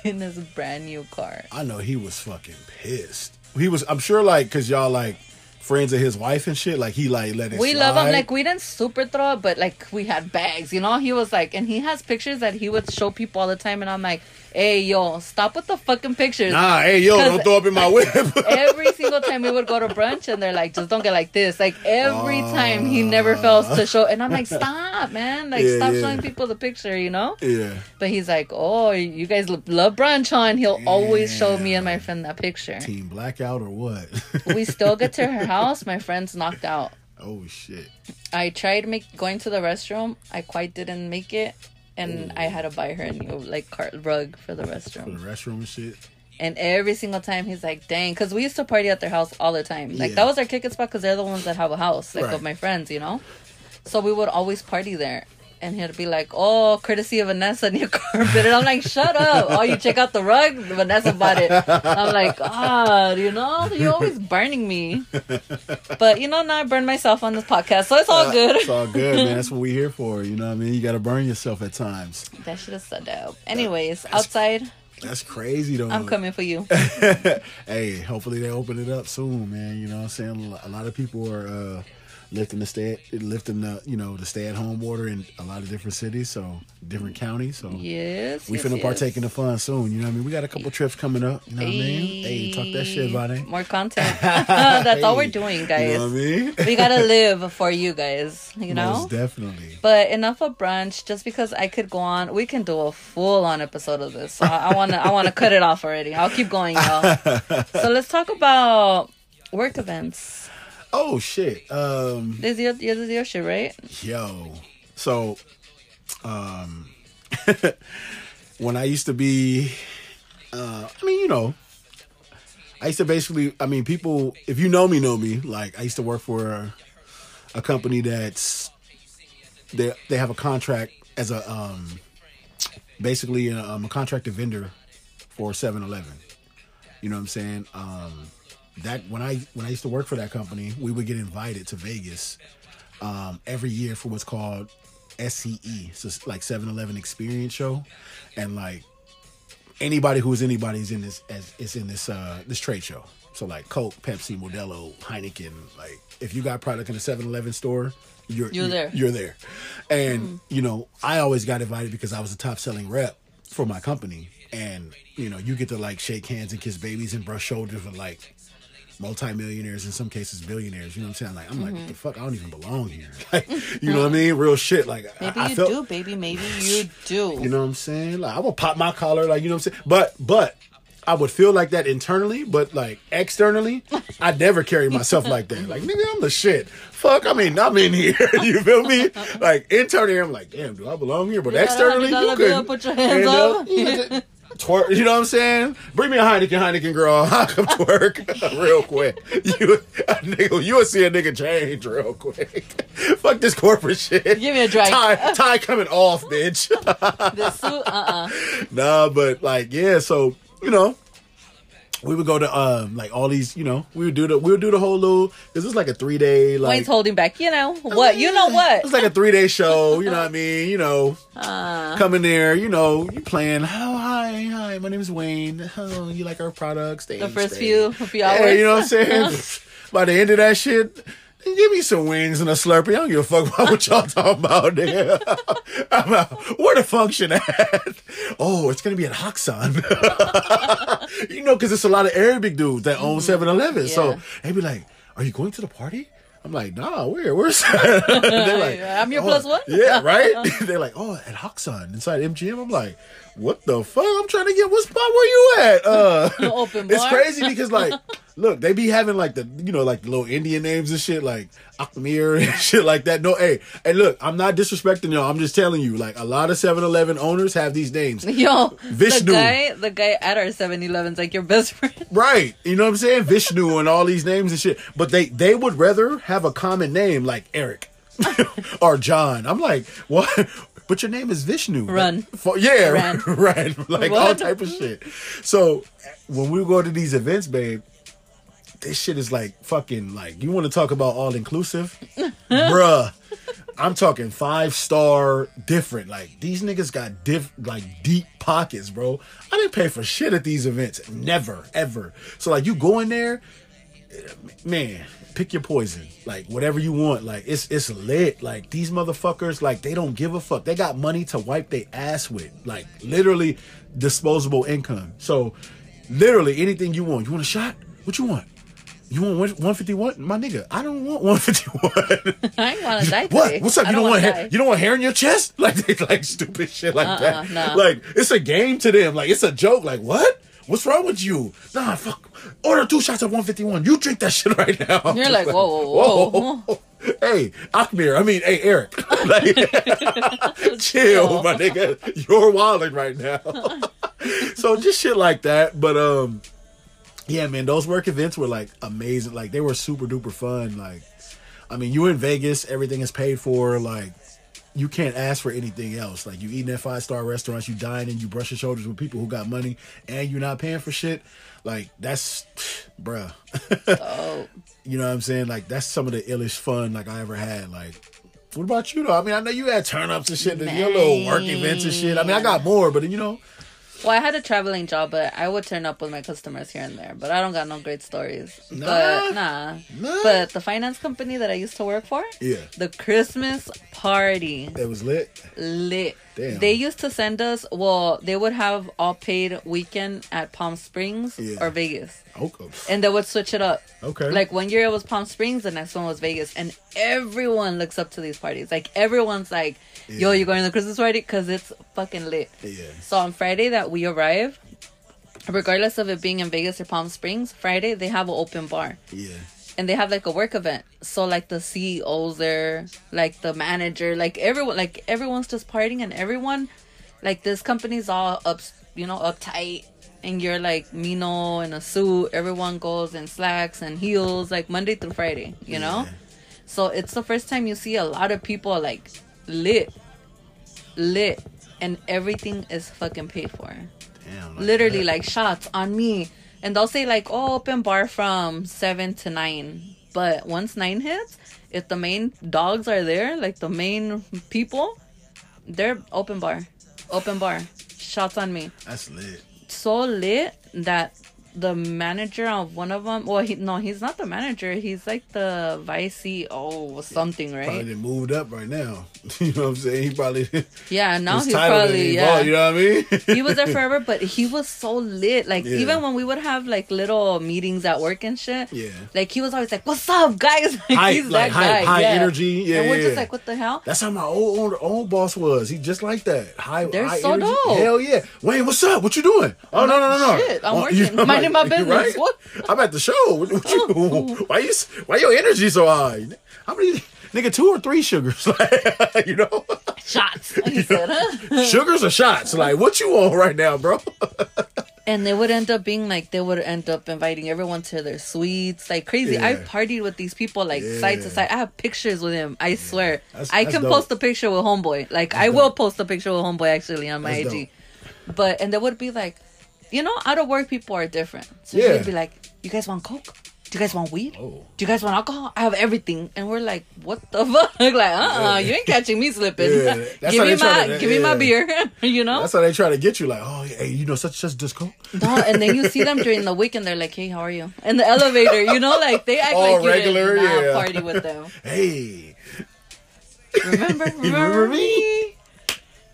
In his brand new car. I know he was fucking pissed. He was, I'm sure, like, because y'all, like, friends of his wife and shit, like, he, like, let it we slide. Love him. Like, we didn't super throw up, but, like, we had bags, you know? He was like, and he has pictures that he would show people all the time, and I'm like, hey, yo, stop with the fucking pictures. Nah, hey, yo, don't throw up in my whip. Every single time we would go to brunch, and they're like, just don't get like this. Like, every uh, time he never fails to show. And I'm like, stop, man. Like, yeah, stop yeah. showing people the picture, you know? Yeah. But he's like, oh, you guys love brunch, huh? And he'll yeah. always show me and my friend that picture. Team blackout or what? We still get to her house. My friend's knocked out. Oh, shit. I tried make, going to the restroom. I quite didn't make it. And ooh. I had to buy her a new, like, cart rug for the restroom. For the restroom and shit. And every single time, he's like, dang. Because we used to party at their house all the time. Like, yeah. that was our kick-it spot because they're the ones that have a house. Like, right. with my friends, you know? So we would always party there. And he'd be like, oh, courtesy of Vanessa, new carpet. And I'm like, shut up. Oh, you check out the rug? Vanessa bought it. And I'm like, God, you know, you're always burning me. But, you know, now I burn myself on this podcast, so it's all good. Uh, it's all good, man. That's what we're here for. You know what I mean? You got to burn yourself at times. That shit is so dope. Anyways, that's, outside. That's crazy, though. I'm coming for you. Hey, hopefully they open it up soon, man. You know what I'm saying? A lot of people are... Uh, Lifting the stay, lifting the you know the stay-at-home order in a lot of different cities, so different counties. So yes, we yes, finna yes. partake in the fun soon. You know what I mean? We got a couple trips coming up. You know what I mean? Hey, talk that shit, buddy. More content. That's hey. all we're doing, guys. You know what I mean? We gotta live for you guys. You know, most definitely. But enough of brunch. Just because I could go on, we can do a full-on episode of this. So I, I wanna, I wanna cut it off already. I'll keep going, y'all. So let's talk about work events. Oh, shit. Um, this is your, this is your shit, right? Yo. So, um, when I used to be, uh, I mean, you know, I used to basically, I mean, people, if you know me, know me. Like, I used to work for a, a company that's, they they have a contract as a, um, basically a, um, a contracted vendor for seven eleven. You know what I'm saying? Um, that, when I, when I used to work for that company, we would get invited to Vegas um, every year for what's called S C E. So it's like seven eleven Experience Show. And like, anybody who's anybody's in this as is in this uh, this trade show. So like Coke, Pepsi, Modelo, Heineken. Like if you got product in a seven eleven store, you're you're there. You're there. And mm-hmm. you know, I always got invited because I was a top selling rep for my company. And you know, you get to like shake hands and kiss babies and brush shoulders with like multimillionaires, in some cases billionaires. You know what I'm saying? Like I'm mm-hmm. like, what the fuck? I don't even belong here. Like, you know what I mean? Real shit. Like maybe I, I you felt, do, baby. Maybe you do. You know what I'm saying? Like I would pop my collar. Like you know what I'm saying? But but I would feel like that internally, but like externally, I never carry myself like that. Like nigga, I'm the shit. Fuck, I mean, I'm in here. You feel me? Like internally, I'm like, damn, do I belong here? But you externally, gotta, you, gotta you can put your hands up. up. Twerk, you know what I'm saying? Bring me a Heineken, Heineken girl. I'll come twerk real quick. You, a nigga, you'll see a nigga change real quick. Fuck this corporate shit. Give me a drink. Tie, tie coming off, bitch. The suit, uh-uh. Nah, but like, yeah. So you know, we would go to um like all these. You know, we would do the we would do the whole little because it's like a three day. Like Wayne's holding back. You know what? You know what? It's like a three day show. You know what I mean? You know, uh. coming there. You know, you playing how. Oh, hi, my name is Wayne. Oh, you like our products? Stay, the first stay. few, few hours. Yeah, you know what I'm saying? By the end of that shit, give me some wings and a Slurpee. I don't give a fuck about what y'all talking about, nigga. I'm out. Where the function at? Oh, it's going to be at Hoxon. You know, because it's a lot of Arabic dudes that own seven eleven. Yeah. So they be like, are you going to the party? I'm like, nah, where? Where's that? They're like, I'm your oh, plus one? Yeah, right? They're like, oh, at Hoxon, inside M G M. I'm like, what the fuck? I'm trying to get what spot where you at? Uh, open bar. It's crazy because, like, look, they be having, like, the, you know, like, the little Indian names and shit, like Akmir and shit like that. No, hey, hey, look, I'm not disrespecting y'all. I'm just telling you, like, a lot of seven eleven owners have these names. Yo, Vishnu. The guy, the guy at our seven eleven's, like, your best friend. Right. You know what I'm saying? Vishnu and all these names and shit. But they, they would rather have a common name like Eric or John. I'm like, what? But your name is Vishnu. Run. For, yeah, Ran. Right. Like what? All type of shit. So when we go to these events, babe, this shit is like fucking like, you want to talk about all inclusive? Bruh. I'm talking five star different. Like these niggas got diff like deep pockets, bro. I didn't pay for shit at these events. Never, ever. So like you go in there, man, pick your poison, like whatever you want. Like it's it's lit. Like these motherfuckers, like they don't give a fuck. They got money to wipe their ass with, like literally disposable income. So literally anything you want. You want a shot? What you want? You want one fifty-one? My nigga, I don't want one fifty-one. I ain't want to die. What? What's up? You don't, don't want hair? You don't want hair in your chest? Like they like stupid shit like uh-uh, that. No. Like it's a game to them. Like it's a joke. Like what? What's wrong with you? Nah, fuck. Order two shots at one fifty-one. You drink that shit right now. I'm You're like, like, whoa, whoa, whoa. whoa. Hey, Akmir. I mean, hey, Eric. Like, chill, my nigga. You're wilding right now. So just shit like that. But, um, yeah, man, those work events were, like, amazing. Like, they were super duper fun. Like, I mean, you in Vegas. Everything is paid for. Like, you can't ask for anything else. Like, you eating at five-star restaurants, you dining, you brush your shoulders with people who got money, and you're not paying for shit. Like, that's, bruh. Oh. You know what I'm saying? Like, that's some of the illest fun, like, I ever had. Like, what about you, though? I mean, I know you had turn-ups and shit, nice. Your little work events and shit. I mean, I got more, but, you know. Well, I had a traveling job, but I would turn up with my customers here and there. But I don't got no great stories. Nah. But, nah. nah. But the finance company that I used to work for, yeah, the Christmas party. That was lit? Lit. Damn. They used to send us, well, they would have all paid weekend at Palm Springs yeah. or Vegas. Okay. And they would switch it up. Okay. Like one year it was Palm Springs, the next one was Vegas. And everyone looks up to these parties. Like everyone's like, yeah. yo, you going to the Christmas party? Because it's fucking lit. Yeah. So on Friday that we arrive, regardless of it being in Vegas or Palm Springs, Friday they have an open bar. Yeah. And they have like a work event. So like the C E O's there, like the manager, like everyone, like everyone's just partying and everyone, like this company's all up you know, uptight, and you're like Mino in a suit, everyone goes in slacks and heels, like Monday through Friday, you know? Yeah. So it's the first time you see a lot of people like lit, lit, and everything is fucking paid for. Damn. Like literally, that. Like shots on me. And they'll say like, oh, open bar from seven to nine. But once nine hits, if the main dogs are there, like the main people, they're open bar. Open bar. Shots on me. That's lit. So lit that the manager of one of them, well, he, no, he's not the manager. He's like the vice C E O or something, right? Probably moved up right now. You know what I'm saying? He probably... Yeah, now he's probably... Yeah. Ball, you know what I mean? He was there forever, but he was so lit. Like, yeah. Even when we would have, like, little meetings at work and shit, yeah, like, he was always like, what's up, guys? Like, high, he's like, that high, guy. High yeah. energy. Yeah, and we're yeah. just like, what the hell? That's how my old, old boss was. He just like that. High, They're high so energy. Dope. Hell yeah. Wayne, what's up? What you doing? Oh, I'm no, no, no, no. Shit, I'm oh, working. You know, my in my business. Right? What? I'm at the show. What, what you, oh. Why you? Why your energy so high? How many nigga? Two or three sugars? Like, you know, shots. He said, huh? Sugars or shots? Like what you on right now, bro? And they would end up being like they would end up inviting everyone to their suites like crazy. Yeah. I partied with these people like yeah. side to side. I have pictures with him. I yeah. swear, that's, I that's can dope. Post a picture with homeboy. Like that's I dope. Will post a picture with homeboy actually on my that's I G. Dope. But and there would be like. You know, out of work people are different. So yeah. They'd be like, you guys want Coke? Do you guys want weed? Oh. Do you guys want alcohol? I have everything. And we're like, what the fuck? Like, uh-uh, yeah. You ain't catching me slipping. Yeah. give me my to, give yeah. me my beer, you know? That's how they try to get you. Like, oh, hey, you know, such such disco. No, and then you see them during the week and they're like, hey, how are you? In the elevator, you know, like, they act all like regular, you didn't yeah. party with them. Hey. Remember, remember, remember me?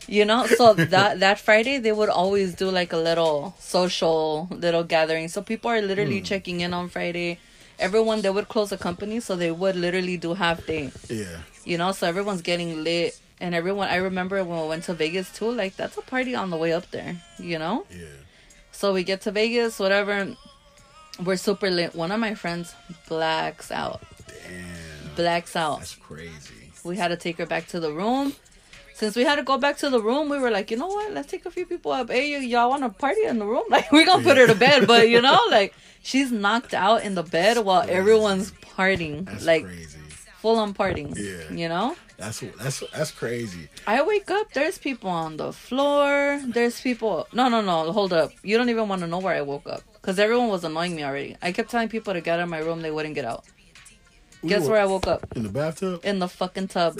You know, so that that Friday, they would always do like a little social, little gathering. So people are literally mm. checking in on Friday. Everyone, they would close the company, so they would literally do half day. Yeah. You know, so everyone's getting lit. And everyone, I remember when we went to Vegas too, like that's a party on the way up there, you know? Yeah. So we get to Vegas, whatever. We're super lit. One of my friends blacks out. Damn. Blacks out. That's crazy. We had to take her back to the room. Since we had to go back to the room, we were like, you know what? Let's take a few people up. Hey, y- y'all want to party in the room? Like, we're going to put her to bed. But, you know, like, she's knocked out in the bed while crazy. Everyone's partying. That's like, crazy. Full-on partying, yeah. You know? That's that's that's crazy. I wake up. There's people on the floor. There's people. No, no, no. Hold up. You don't even want to know where I woke up. Because everyone was annoying me already. I kept telling people to get out of my room. They wouldn't get out. We Guess where I woke up? In the bathtub? In the fucking tub.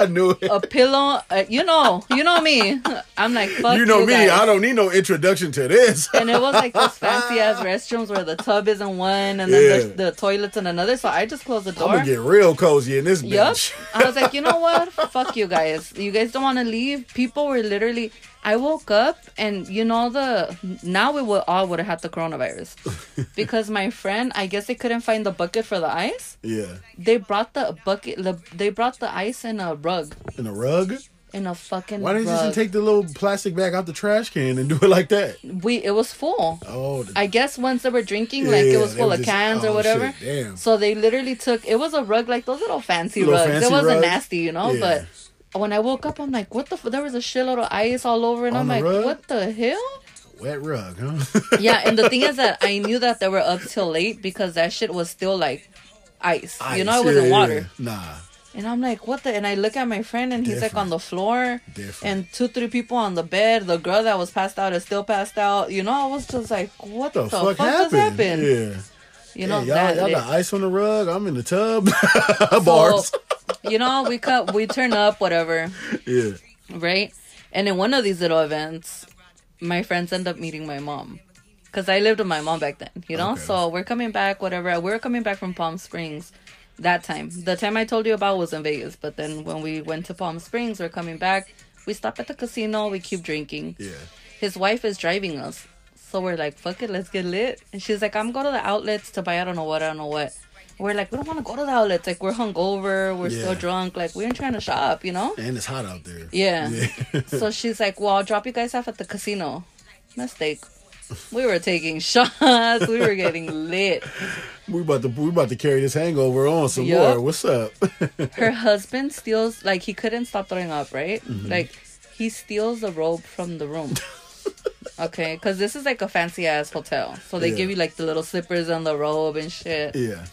I knew it. A pillow, uh, you know, you know me. I'm like, fuck you. You know you me. Guys. I don't need no introduction to this. And it was like those fancy ass restrooms where the tub is in one, and then yeah. the, the toilet's in another. So I just closed the door. I'm gonna get real cozy in this bitch. Yep. I was like, you know what? Fuck you guys. You guys don't want to leave. People were literally. I woke up, and you know the now we would all would have had the coronavirus because my friend, I guess they couldn't find the bucket for the ice. Yeah. They brought the bucket. The, they brought the ice in a rug. In a rug? In a fucking. Why didn't you just take the little plastic bag out the trash can and do it like that? We it was full. Oh. The, I guess once they were drinking, yeah, like it was full of just, cans oh, or whatever. Shit, damn. So they literally took. It was a rug like those little fancy little rugs. Fancy it wasn't rugs. Nasty, you know, yeah. but. When I woke up, I'm like, what the f-? There was a shitload of ice all over, and on I'm like, rug? What the hell? Wet rug, huh? Yeah, and the thing is that I knew that they were up till late because that shit was still, like, ice. ice you know, it wasn't yeah, water. Yeah. Nah. And I'm like, what the... And I look at my friend, and Different. He's, like, on the floor. Different. And two, three people on the bed. The girl that was passed out is still passed out. You know, I was just like, what the, the fuck, fuck happened? Just happened? Yeah. You know, yeah, y'all, y'all got ice on the rug. I'm in the tub. Bars. So, you know, we cut, we turn up, whatever. Yeah. Right? And in one of these little events, my friends end up meeting my mom. Because I lived with my mom back then, you know? Okay. So we're coming back, whatever. We're coming back from Palm Springs that time. The time I told you about was in Vegas. But then when we went to Palm Springs, we're coming back. We stop at the casino. We keep drinking. Yeah. His wife is driving us. So we're like, fuck it, let's get lit. And she's like, I'm going to the outlets to buy I don't know what, I don't know what. We're like, we don't want to go to the outlets. Like, we're hungover. We're yeah. still drunk. Like, we ain't trying to shop, you know? And it's hot out there. Yeah. yeah. So she's like, well, I'll drop you guys off at the casino. Mistake. We were taking shots. We were getting lit. We about to we about to carry this hangover on some yep. more. What's up? Her husband steals, like, he couldn't stop throwing up, right? Mm-hmm. Like, he steals the robe from the room. Okay, because this is like a fancy ass hotel, so they yeah. give you like the little slippers and the robe and shit. Yeah.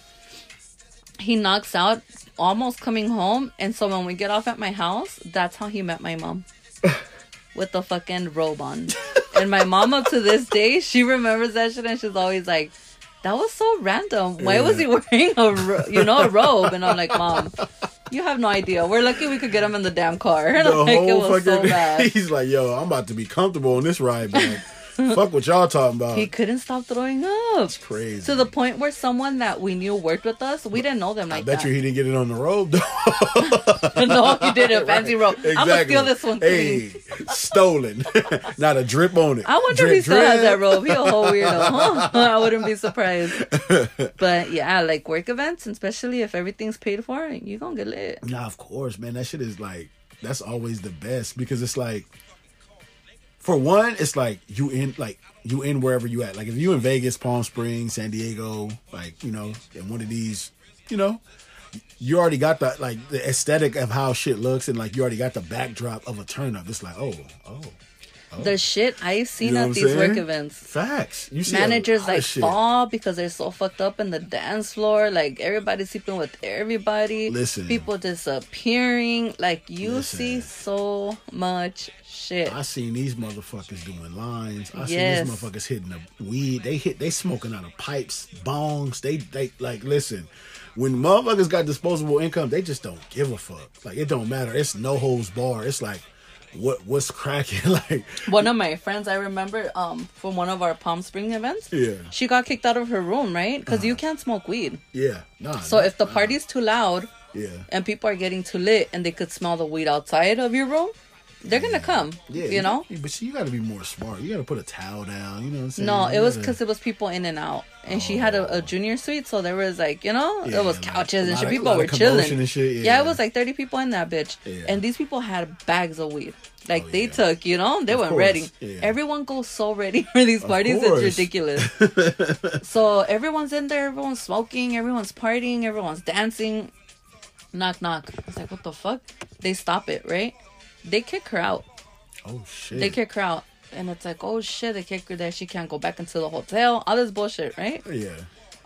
He knocks out, almost coming home, and so when we get off at my house, that's how he met my mom, with the fucking robe on. And my mama to this day, she remembers that shit, and she's always like, "That was so random. Why yeah. was he wearing a ro- you know a robe?" And I'm like, "Mom, you have no idea. We're lucky we could get him in the damn car." The like, whole it was fucking, so bad. He's like, "Yo, I'm about to be comfortable on this ride, man. Fuck what y'all talking about." He couldn't stop throwing up. It's crazy. To the point where someone that we knew worked with us, we didn't know them like that. I bet that. you he didn't get it on the robe, though. No, he didn't. Fancy right. robe. Exactly. I'm going to steal this one. Hey, stolen. Not a drip on it. I wonder drip, if he still drip. has that robe. He a whole weirdo, huh? I wouldn't be surprised. But yeah, like work events, especially if everything's paid for, you're going to get lit. Nah, of course, man. That shit is like, that's always the best because it's like, for one, it's like you in like you in wherever you at. Like if you in Vegas, Palm Springs, San Diego, like, you know, in one of these, you know, you already got the like the aesthetic of how shit looks, and like you already got the backdrop of a turn up. It's like, oh, oh, oh. The shit I've seen, you know, at these saying? work events. Facts. You see managers like fall because they're so fucked up in the dance floor. Like everybody's sleeping with everybody. Listen. People disappearing. Like you Listen. see so much shit. I seen these motherfuckers doing lines. I yes. seen these motherfuckers hitting the weed. They hit. They smoking out of pipes, bongs. They they like listen. When motherfuckers got disposable income, they just don't give a fuck. Like it don't matter. It's no holds bar. It's like what what's cracking. Like one of my friends, I remember um from one of our Palm Springs events. Yeah. She got kicked out of her room, right? Because uh-huh. you can't smoke weed. Yeah. Nah. So nah, if the nah. party's too loud, yeah, and people are getting too lit, and they could smell the weed outside of your room, they're gonna yeah. come, yeah, you know. But see, you gotta be more smart. You gotta put a towel down. You know what I'm saying? No, you it was because gotta... it was people in and out, and oh. she had a, a junior suite, so there was like, you know, yeah, it was couches like, and shit. People of, were chilling. And shit. Yeah, yeah, it was like thirty people in that bitch, yeah. and these people had bags of weed. Like oh, yeah. they took, you know, they of went course. ready. Yeah. Everyone goes so ready for these parties. It's ridiculous. So everyone's in there, everyone's smoking, everyone's partying, everyone's dancing. Knock knock. It's like, what the fuck? They stop it, right? They kick her out. Oh, shit. They kick her out. And it's like, oh, shit, they kick her there. She can't go back into the hotel. All this bullshit, right? Yeah.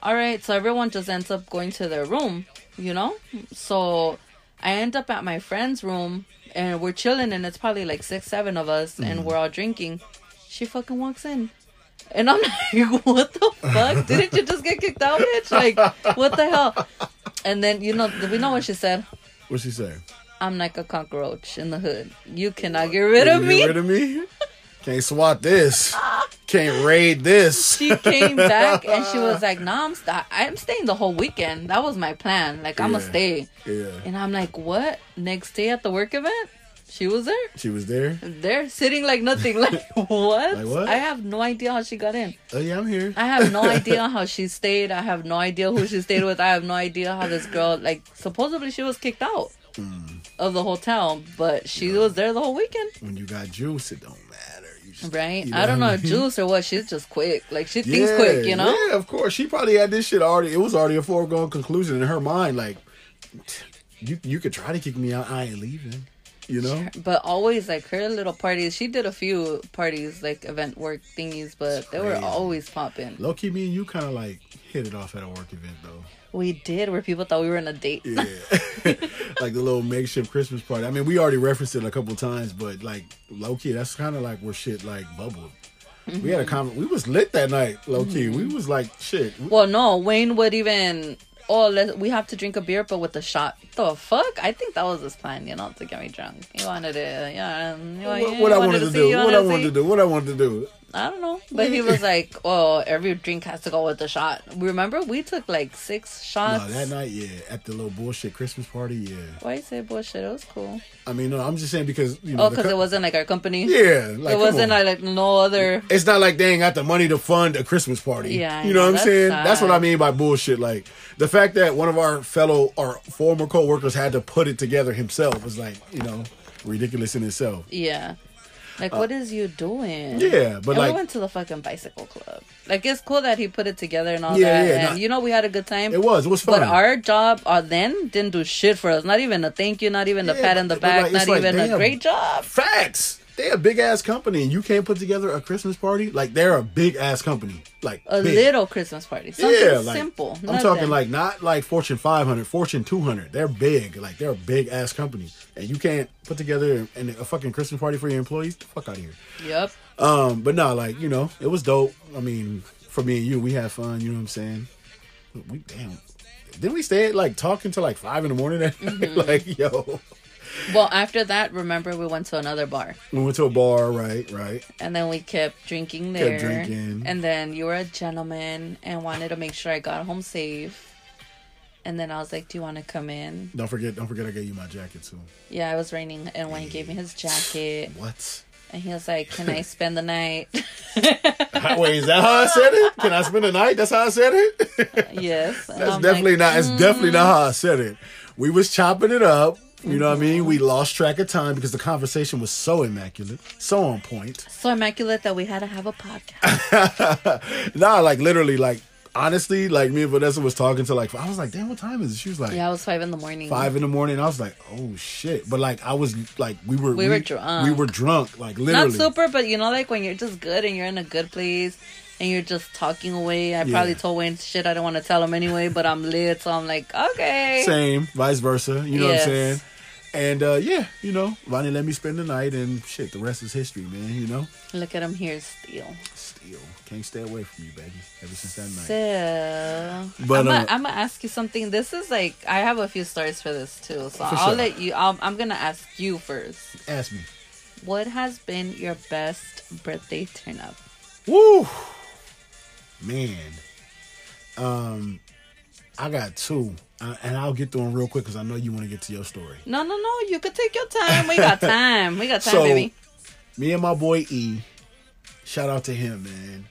All right, so everyone just ends up going to their room, you know? So I end up at my friend's room, and we're chilling, and it's probably like six, seven of us, mm-hmm. and we're all drinking. She fucking walks in. And I'm like, what the fuck? Didn't you just get kicked out, bitch? Like, what the hell? And then, you know, we know what she said. What'd she say? I'm like a cockroach in the hood. You cannot get rid of me. Get rid of me? Can't swat this. Can't raid this. She came back and she was like, "Nah, I'm st- I'm staying the whole weekend. That was my plan. Like, I'm gonna yeah. stay." Yeah. And I'm like, "What?" Next day at the work event, she was there. She was there. There, sitting like nothing. Like what? Like what? I have no idea how she got in. Oh yeah, I'm here. I have no idea how she stayed. I have no idea who she stayed with. I have no idea how this girl. Like supposedly she was kicked out. Mm. Of the hotel, but she yeah. was there the whole weekend. When you got juice, it don't matter. You just, right? You know I don't know I mean? juice or what. She's just quick. Like she thinks yeah, quick, you know? Yeah, of course. She probably had this shit already. It was already a foregone conclusion in her mind. Like, you you could try to kick me out. I ain't leaving, you know? Sure. But always, like, her little parties. She did a few parties, like, event work thingies, but they were always popping. Low-key, me and you kind of, like, hit it off at a work event, though. We did, where people thought we were on a date. Yeah. Like the little makeshift Christmas party. I mean, we already referenced it a couple times, but like low-key, that's kind of like where shit like bubbled. Mm-hmm. We had a comment. We was lit that night, low-key. Mm-hmm. We was like, shit. We- well, no, Wayne would even, oh, let's, we have to drink a beer, but with a shot. The fuck? I think that was his plan, you know, to get me drunk. He wanted it. Yeah. You know, what, what I wanted, wanted to do. What I wanted to do. What I wanted to do. I don't know. But he was like, oh, every drink has to go with a shot. Remember, we took like six shots. No, that night, yeah. At the little bullshit Christmas party, yeah. Why you say bullshit? It was cool. I mean, no, I'm just saying because, you know. Oh, because co- it wasn't like our company? Yeah. Like, it wasn't like, like no other. It's not like they ain't got the money to fund a Christmas party. Yeah. You know, know what I'm saying? Sad. That's what I mean by bullshit. Like, the fact that one of our fellow, our former co-workers had to put it together himself was like, you know, ridiculous in itself. Yeah. Like, uh, what is you doing? Yeah, but and like... we went to the fucking bicycle club. Like, it's cool that he put it together and all yeah, that. Yeah, and, nah, you know, we had a good time. It was. It was fun. But our job uh, then didn't do shit for us. Not even a thank you, not even yeah, a pat on the back, like, not like, even damn, a great job. Facts. They a big ass company, and you can't put together a Christmas party. Like, they're a big ass company. Like a big. Little Christmas party. Something yeah, like, simple. I'm nothing. Talking like not like Fortune five hundred, Fortune two hundred. They're big. Like, they're a big ass company, and you can't put together a, a fucking Christmas party for your employees. Get the fuck out of here. Yep. Um, but no, like, you know, it was dope. I mean, for me and you, we had fun. You know what I'm saying? We damn. Didn't we stay at like talking till like five in the morning? Mm-hmm. Like, yo. Well, after that, remember, we went to another bar. We went to a bar, right, right. And then we kept drinking there. Kept drinking. And then you were a gentleman and wanted to make sure I got home safe. And then I was like, do you want to come in? Don't forget, don't forget I gave you my jacket, too. Yeah, it was raining, and Wayne hey. gave me his jacket. What? And he was like, can I spend the night? Wait, is that how I said it? Can I spend the night? That's how I said it? Yes. That's definitely like, not, mm. it's definitely not how I said it. We was chopping it up. You know what I mean? We lost track of time because the conversation was so immaculate, so on point. So immaculate that we had to have a podcast. Nah, like literally, like honestly, like me and Vanessa was talking to like, I was like, damn, what time is it? She was like, yeah, it was five in the morning. Five in the morning. I was like, oh shit. But like, I was like, we were, we, we were drunk. We were drunk. Like literally. Not super, but you know, like when you're just good and you're in a good place. And you're just talking away. I yeah. probably told Wayne shit I don't want to tell him anyway, but I'm lit, so I'm like, okay. Same, vice versa. You know yes. what I'm saying? And uh, yeah, you know, Ronnie let me spend the night, and shit, the rest is history, man, you know? Look at him here, still. Still. Can't stay away from you, baby, ever since that night. So, but, I'm going uh, to ask you something. This is like, I have a few stories for this, too, so I'll sure. let you, I'll, I'm going to ask you first. Ask me. What has been your best birthday turn-up? Woo! Man, um, I got two, I, and I'll get through them real quick because I know you want to get to your story. No, no, no, you could take your time. We got time. We got time, so, baby. Me and my boy E, shout out to him, man.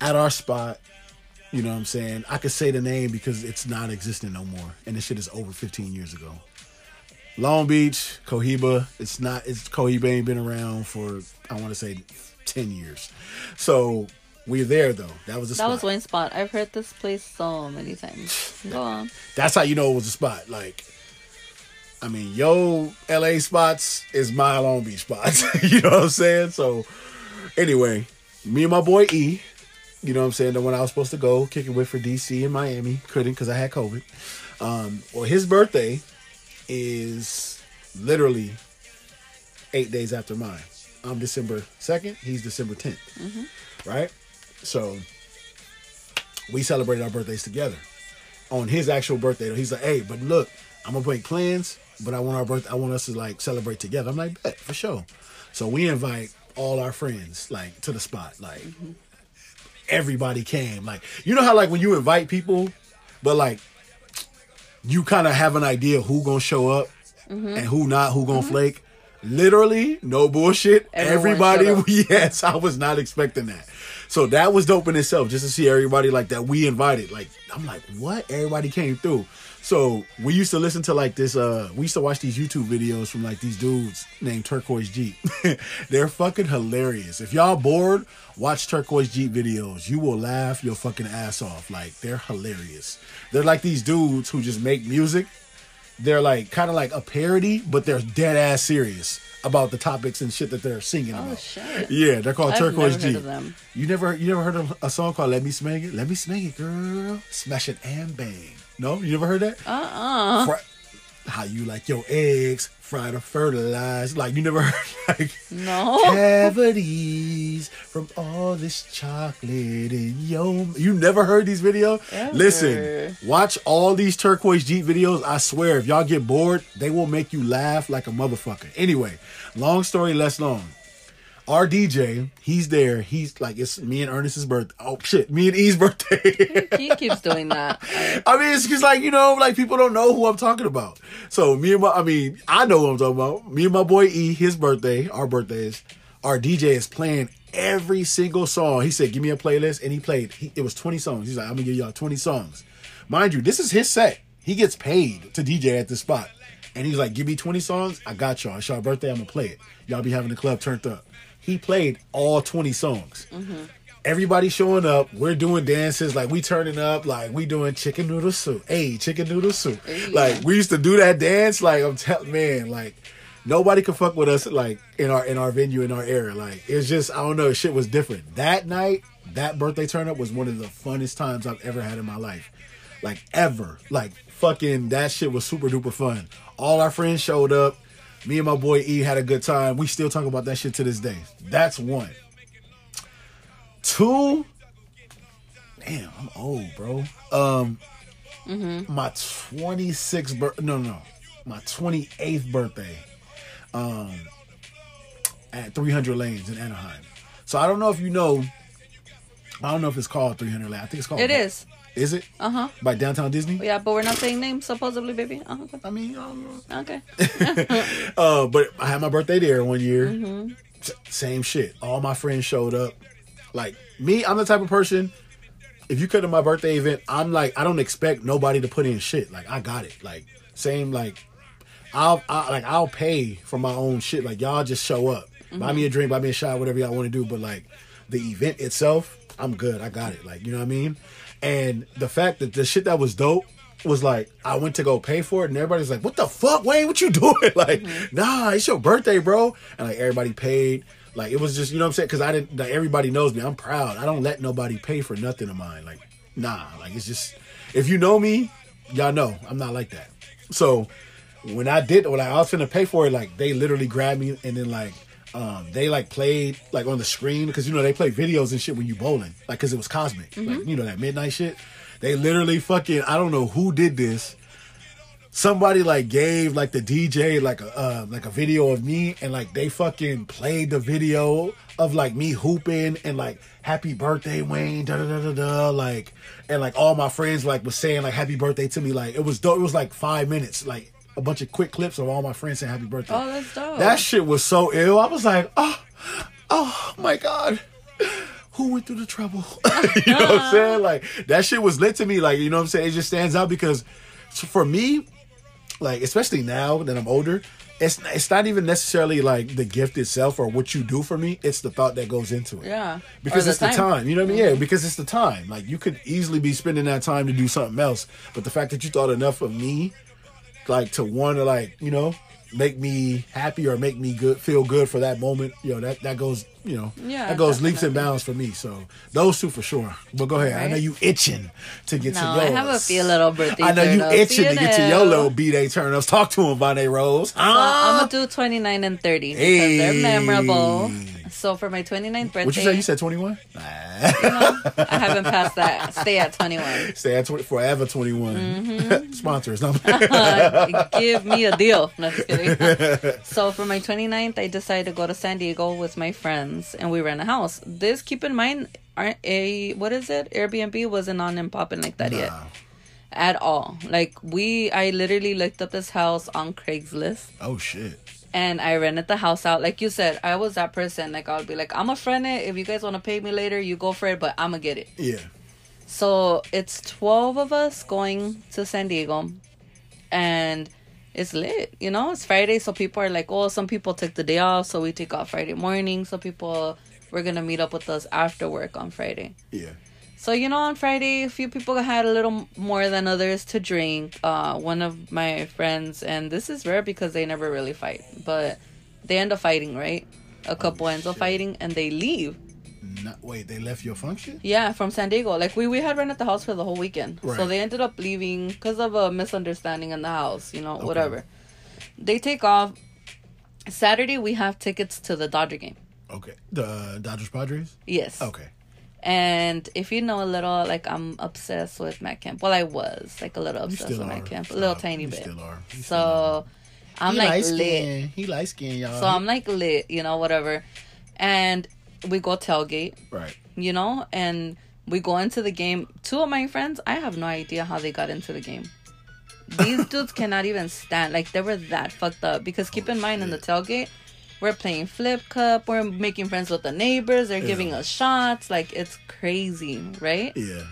At our spot, you know what I'm saying? I could say the name because it's not existing no more, and this shit is over fifteen years ago. Long Beach, Cohiba. It's not. It's Cohiba ain't been around for I want to say ten years, so. We're there though. That was a spot. That was one spot. I've heard this place so many times. Go on. That's how you know it was a spot. Like, I mean, yo, L A spots is my Long Beach spots. You know what I'm saying? So, anyway, me and my boy E, you know what I'm saying, the one I was supposed to go kicking with for D C and Miami, couldn't because I had COVID. Um, well, his birthday is literally eight days after mine. I'm December second. He's December tenth. Mm-hmm. Right? So, we celebrated our birthdays together. On his actual birthday, he's like, hey, but look, I'm going to make plans, but I want our birth- I want us to, like, celebrate together. I'm like, bet, for sure. So, we invite all our friends, like, to the spot. Like, mm-hmm. everybody came. Like, you know how, like, when you invite people, but, like, you kind of have an idea who going to show up mm-hmm. and who not, who going to mm-hmm. flake. Literally, no bullshit. Everyone everybody, yes, I was not expecting that. So that was dope in itself, just to see everybody like that we invited. Like, I'm like, what? Everybody came through. So we used to listen to like this, uh, we used to watch these YouTube videos from like these dudes named Turquoise Jeep. They're fucking hilarious. If y'all bored, watch Turquoise Jeep videos. You will laugh your fucking ass off. Like, they're hilarious. They're like these dudes who just make music. They're like kind of like a parody, but they're dead ass serious about the topics and shit that they're singing oh, about. Shit. Yeah, they're called I've Turquoise never Jeep. Heard of them. You never you never heard of a song called Let Me Smang It? Let me smang it, girl. Smash it and bang. No? You never heard that? Uh-uh. Fr- How you like your eggs, fried or fertilized. Like, you never heard like no. cavities from all this chocolate and yo. You never heard these videos? Ever. Listen, watch all these Turquoise Jeep videos. I swear, if y'all get bored, they will make you laugh like a motherfucker. Anyway, long story less long. Our D J, he's there. He's like, it's me and Ernest's birthday. Oh, shit. Me and E's birthday. He keeps doing that. I mean, it's just like, you know, like people don't know who I'm talking about. So me and my, I mean, I know who I'm talking about. Me and my boy E, his birthday, our birthdays, our D J is playing every single song. He said, give me a playlist. And he played, he, it was twenty songs. He's like, I'm going to give y'all twenty songs. Mind you, this is his set. He gets paid to D J at this spot. And he's like, give me twenty songs. I got y'all. It's y'all birthday. I'm going to play it. Y'all be having the club turned up. He played all twenty songs. Mm-hmm. Everybody showing up. We're doing dances. Like, we turning up. Like, we doing chicken noodle soup. Hey, chicken noodle soup. Hey. Like, we used to do that dance. Like, I'm telling, man, like, nobody could fuck with us like in our in our venue, in our era. Like, it's just, I don't know, shit was different. That night, that birthday turn up was one of the funnest times I've ever had in my life. Like, ever. Like, fucking, that shit was super duper fun. All our friends showed up. Me and my boy E had a good time. We still talk about that shit to this day. That's one. Two, damn, I'm old, bro. Um, mm-hmm. My twenty-sixth birth, no, no, my twenty-eighth birthday, um, at three hundred Lanes in Anaheim. So I don't know if you know, I don't know if it's called three hundred Lanes. I think it's called. It is. Is it? Uh huh. By Downtown Disney? Yeah, but we're not saying names, supposedly, baby. Uh-huh. I mean, I don't know. Okay. uh, but I had my birthday there one year. Mm-hmm. S- same shit. All my friends showed up. Like, me, I'm the type of person, if you come to my birthday event, I'm like, I don't expect nobody to put in shit. Like, I got it. Like, same, like, I'll I, like I'll pay for my own shit. Like, y'all just show up. Mm-hmm. Buy me a drink, buy me a shot, whatever y'all want to do. But, like, the event itself, I'm good. I got it. Like, you know what I mean? And the fact that the shit that was dope was like, I went to go pay for it, and everybody's like, what the fuck, Wayne? What you doing? Like, mm-hmm. nah, it's your birthday, bro. And like, everybody paid. Like, it was just, you know what I'm saying? Because I didn't, like, everybody knows me. I'm proud. I don't let nobody pay for nothing of mine. Like, nah. Like, it's just, if you know me, y'all know I'm not like that. So when I did, when I was finna pay for it, like, they literally grabbed me, and then like, Um, they like played like on the screen, because you know they play videos and shit when you bowling, like, because it was cosmic, mm-hmm. like, you know, that midnight shit. They literally fucking, I don't know who did this. Somebody like gave like the D J like a uh, like a video of me, and like they fucking played the video of like me hooping and like happy birthday Wayne, da da da da da, like, and like all my friends like was saying like happy birthday to me. Like, it was dope. It was like five minutes like. A bunch of quick clips of all my friends saying happy birthday. Oh, that's dope. That shit was so ill. I was like, oh, oh my God. Who went through the trouble? You know what I'm saying? Like, that shit was lit to me. Like, you know what I'm saying? It just stands out because for me, like, especially now that I'm older, it's it's not even necessarily like the gift itself or what you do for me. It's the thought that goes into it. Yeah. Because the it's time. the time. You know what I mean? Yeah, because it's the time. Like, you could easily be spending that time to do something else. But the fact that you thought enough of me, like, to want to, like, you know, make me happy or make me good, feel good for that moment, you know, that, that goes, you know, yeah, that goes definitely. Leaps and bounds for me. So those two for sure. But go ahead. Right. I know you itching to get no, to yours. I have a few little birthday I know you itching to get to your little B-Day turn-ups. Talk to them, Vonnae Rose. So ah. I'm going to do twenty-nine and thirty because hey. They're memorable. So for my twenty-ninth birthday... What you say? You said twenty-one? Nah. You know, I haven't passed that. Stay at twenty-one. Stay at twenty, forever twenty-one. Mm-hmm. Sponsors. No. Give me a deal. No, just kidding. So for my twenty-ninth, I decided to go to San Diego with my friends, and we rent a house. This, keep in mind, aren't a what is it? Airbnb wasn't on and popping like that nah. yet. At all. Like, we... I literally looked up this house on Craigslist. Oh, shit. And I rented the house out. Like you said, I was that person. Like, I would be like, I'm going to front it. If you guys want to pay me later, you go for it. But I'm going to get it. Yeah. So, it's twelve of us going to San Diego. And it's lit. You know? It's Friday. So, people are like, oh, some people took the day off. So, we take off Friday morning. So, people were going to meet up with us after work on Friday. Yeah. So, you know, on Friday, a few people had a little more than others to drink. Uh, one of my friends, and this is rare because they never really fight, but they end up fighting, right? A couple oh, ends shit. up fighting, and they leave. No, wait, they left your function? Yeah, from San Diego. Like, we, we had rented the house for the whole weekend. Right. So, they ended up leaving because of a misunderstanding in the house, you know, okay. whatever. They take off. Saturday, we have tickets to the Dodger game. Okay. The uh, Dodgers Padres? Yes. Okay. And if you know a little, like, I'm obsessed with Matt Kemp. Well, I was, like, a little obsessed with Matt Kemp. A little tiny bit. You still are. So, I'm, like, lit. He light skinned, y'all. So, I'm, like, lit, you know, whatever. And we go tailgate. Right. You know? And we go into the game. Two of my friends, I have no idea how they got into the game. These dudes cannot even stand. Like, they were that fucked up. Because keep in mind, in the tailgate... We're playing flip cup. We're making friends with the neighbors. They're yeah. giving us shots. Like, it's crazy, right? Yeah.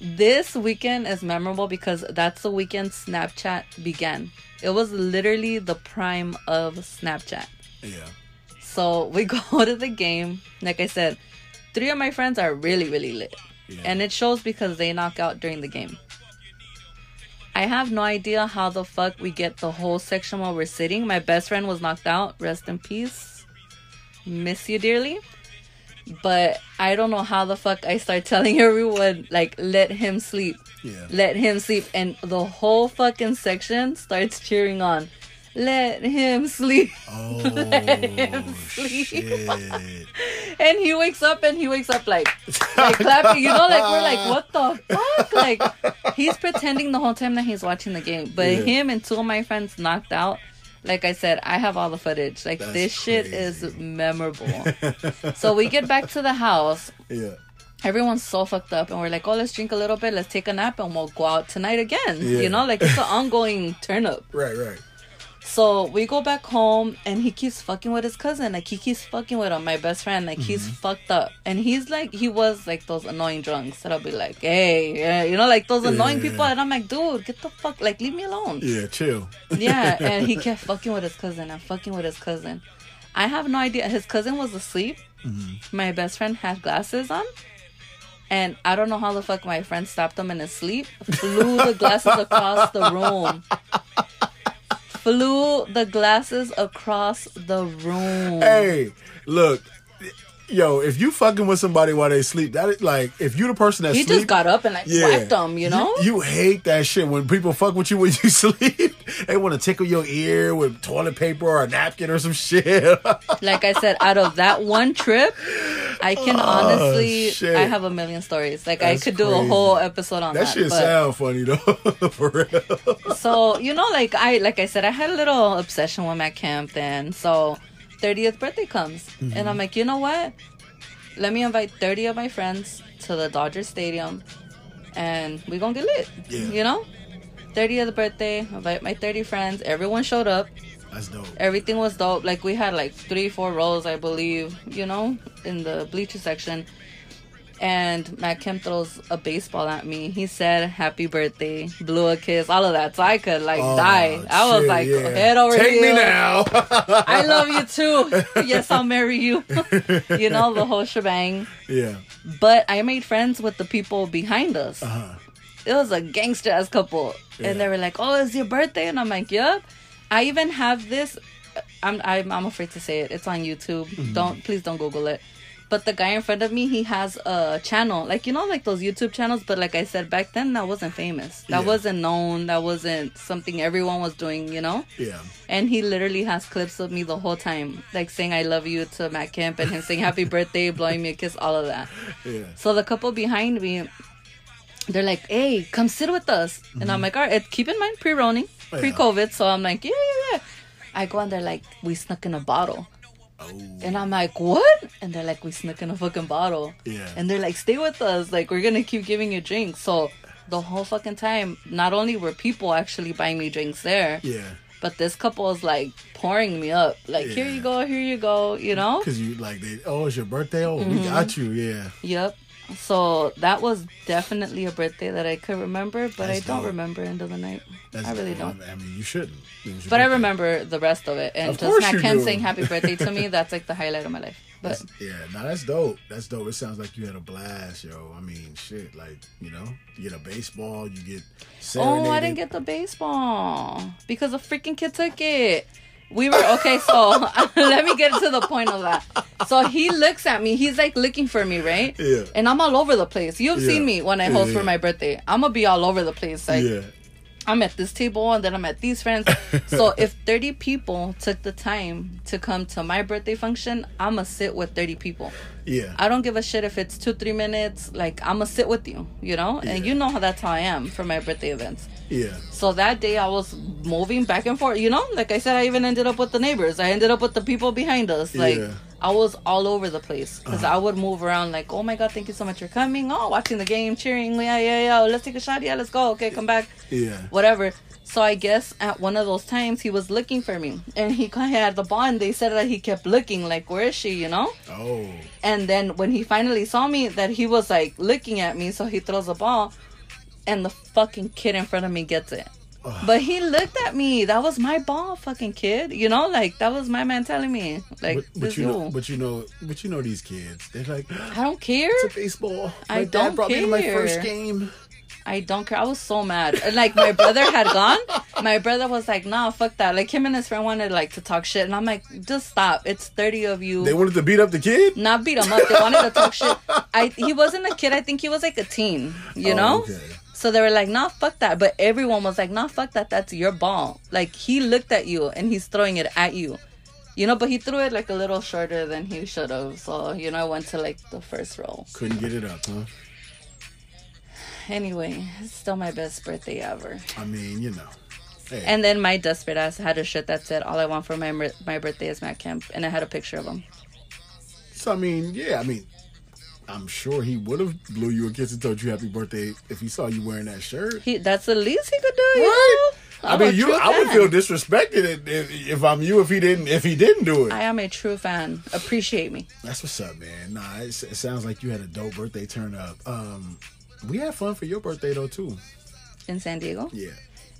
This weekend is memorable because that's the weekend Snapchat began. It was literally the prime of Snapchat. Yeah. So, we go to the game. Like I said, three of my friends are really, really lit. Yeah. And it shows because they knock out during the game. I have no idea how the fuck we get the whole section while we're sitting. My best friend was knocked out. Rest in peace. Miss you dearly. But I don't know how the fuck I start telling everyone, like, let him sleep. Yeah. Let him sleep. And the whole fucking section starts cheering on. Let him sleep. Oh, let him sleep. Shit. And he wakes up and he wakes up like, like clapping. You know, like, we're like, what the fuck? Like, he's pretending the whole time that he's watching the game. But yeah. him and two of my friends knocked out. Like I said, I have all the footage. Like, That's this shit crazy. Is memorable. So we get back to the house. Yeah. Everyone's so fucked up. And we're like, oh, let's drink a little bit. Let's take a nap. And we'll go out tonight again. Yeah. You know, like, it's an ongoing turn up. Right, right. So we go back home and he keeps fucking with his cousin. Like, he keeps fucking with him, my best friend. Like, mm-hmm. he's fucked up. And he's like, he was like those annoying drunks that'll be like, hey, yeah, you know, like those annoying yeah. people. And I'm like, dude, get the fuck, like, leave me alone. Yeah, chill. Yeah. And he kept fucking with his cousin and fucking with his cousin. I have no idea. His cousin was asleep. Mm-hmm. My best friend had glasses on. And I don't know how the fuck my friend stopped him in his sleep. Flew the glasses across the room. Flew the glasses across the room. Hey, look, yo, if you fucking with somebody while they sleep, that is like, if you the person that he sleep, just got up and like yeah, whacked them, you know? You, you hate that shit when people fuck with you when you sleep. They want to tickle your ear with toilet paper or a napkin or some shit. Like I said, out of that one trip, I can oh, honestly, shit. I have a million stories. Like, That's I could crazy. do a whole episode on that. That shit but... sound funny, though. For real. So, you know, like I like I said, I had a little obsession with Matt Kemp then. So, thirtieth birthday comes. Mm-hmm. And I'm like, you know what? Let me invite thirty of my friends to the Dodgers Stadium. And we're going to get lit. Yeah. You know? thirtieth birthday. Invite my thirty friends. Everyone showed up. That's dope. Everything was dope. Like, we had like three, four rows, I believe, you know, in the bleacher section. And Matt Kemp throws a baseball at me. He said, happy birthday, blew a kiss, all of that. So I could, like, oh, die. I shit, was like, yeah. head over heels. Take heel. me now. I love you too. Yes, I'll marry you. You know, the whole shebang. Yeah. But I made friends with the people behind us. Uh-huh. It was a gangster ass couple. Yeah. And they were like, oh, it's your birthday. And I'm like, yep. I even have this. I'm I'm I'm afraid to say it. It's on YouTube. Mm-hmm. Don't please don't Google it. But the guy in front of me, he has a channel, like, you know, like those YouTube channels. But like I said, back then that wasn't famous. That yeah. wasn't known. That wasn't something everyone was doing. You know. Yeah. And he literally has clips of me the whole time, like saying I love you to Matt Kemp and him saying happy birthday, blowing me a kiss, all of that. Yeah. So the couple behind me, they're like, hey, come sit with us. Mm-hmm. And I'm like, all right. Keep in mind, pre-roning. Pre-COVID, so I'm like, yeah, yeah, yeah. I go and they're like, we snuck in a bottle. Oh. And I'm like, what? And they're like, we snuck in a fucking bottle. Yeah. And they're like, stay with us. Like, we're going to keep giving you drinks. So the whole fucking time, not only were people actually buying me drinks there. Yeah. But this couple is like pouring me up. Like, yeah. here you go, here you go, you know? Because you like, they, oh, it's your birthday? Oh, mm-hmm. we got you, yeah. Yep. So that was definitely a birthday that I could remember, but That's I don't dope. remember end of the night. That's I really dope. don't. I mean, you shouldn't. You should but I remember that. the rest of it. And of just Matt Kemp saying happy birthday to me, that's like the highlight of my life. But that's, yeah, no, that's dope. That's dope. It sounds like you had a blast, yo. I mean, shit, like, you know, you get a baseball, you get serenaded. Oh, I didn't get the baseball because a freaking kid took it. We were, okay, so let me get to the point of that. So he looks at me. He's like looking for me, right? Yeah. And I'm all over the place. You've yeah. seen me when I host yeah. for my birthday. I'm going to be all over the place. Like, yeah. I'm at this table and then I'm at these friends. So if thirty people took the time to come to my birthday function, I'm going to sit with thirty people. Yeah. I don't give a shit if it's two, three minutes. Like, I'm going to sit with you, you know? Yeah. And you know how that's how I am for my birthday events. Yeah. So that day I was moving back and forth, you know? Like I said, I even ended up with the neighbors. I ended up with the people behind us. Like, yeah. I was all over the place. Because uh-huh. I would move around like, oh my God, thank you so much for coming. Oh, watching the game, cheering. Yeah, yeah, yeah. Let's take a shot. Yeah, let's go. Okay, come back. Yeah. Whatever. So I guess at one of those times he was looking for me. And he had the ball and they said that he kept looking like, where is she, you know? Oh. And then when he finally saw me, that he was like looking at me. So he throws the ball. And the fucking kid in front of me gets it. Ugh. But he looked at me. That was my ball, fucking kid. You know, like, that was my man telling me. Like, but, but this you know, But you know, but you know these kids. They're like, I don't care. It's a baseball. My I don't dad brought care. me to my first game. I don't care. I was so mad. And, like, my brother had gone. My brother was like, nah, fuck that. Like, him and his friend wanted, like, to talk shit. And I'm like, just stop. It's thirty of you. They wanted to beat up the kid? Not beat him up. They wanted to talk shit. I He wasn't a kid. I think he was, like, a teen, you oh, know? Okay. So they were like, nah, fuck that. But everyone was like, nah, fuck that. That's your ball. Like, he looked at you, and he's throwing it at you. You know, but he threw it, like, a little shorter than he should have. So, you know, I went to, like, the first row. Couldn't get it up, huh? Anyway, it's still my best birthday ever. I mean, you know. Hey. And then my desperate ass had a shirt that said, all I want for my my birthday is Matt Kemp. And I had a picture of him. So, I mean, yeah, I mean, I'm sure he would have blew you a kiss and told you happy birthday if he saw you wearing that shirt. He, that's the least he could do, right? You know? I mean, you, I would feel disrespected if, if, if I'm you, if he didn't if he didn't do it. I am a true fan. Appreciate me. That's what's up, man. Nah, it, it sounds like you had a dope birthday turn up. Um... We had fun for your birthday, though, too. In San Diego? Yeah.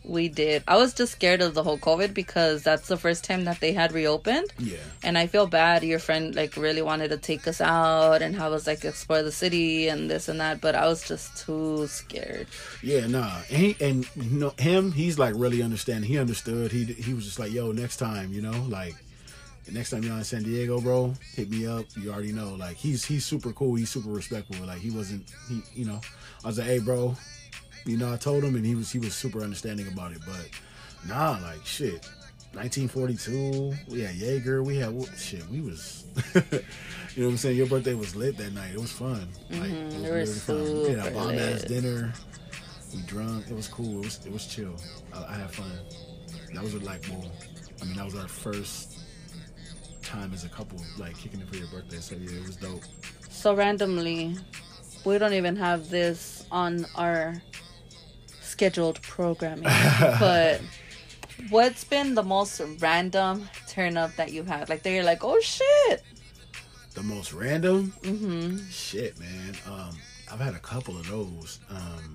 We did. I was just scared of the whole COVID because that's the first time that they had reopened. Yeah. And I feel bad. Your friend, like, really wanted to take us out and have us, like, explore the city and this and that. But I was just too scared. Yeah, nah. And, he, and you know, him, he's, like, really understanding. He understood. He, he was just like, yo, next time, you know, like... Next time you're in San Diego, bro, hit me up. You already know. Like, he's he's super cool. He's super respectful. Like, he wasn't, he you know, I was like, hey, bro, you know, I told him, and he was he was super understanding about it. But nah, like, shit, nineteen forty-two, we had Jaeger, we had, shit, we was, you know what I'm saying? Your birthday was lit that night. It was fun. Like, mm-hmm. it was we were super fun. We had a bomb-ass dinner. We drunk. It was cool. It was, it was chill. I, I had fun. That was, like, well, I mean, that was our first time as a couple, like, kicking it for your birthday. So yeah, it was dope. So randomly, we don't even have this on our scheduled programming, but what's been the most random turn up that you've had? Like, they're like, oh shit, the most random? Mm-hmm. Shit, man. um I've had a couple of those. um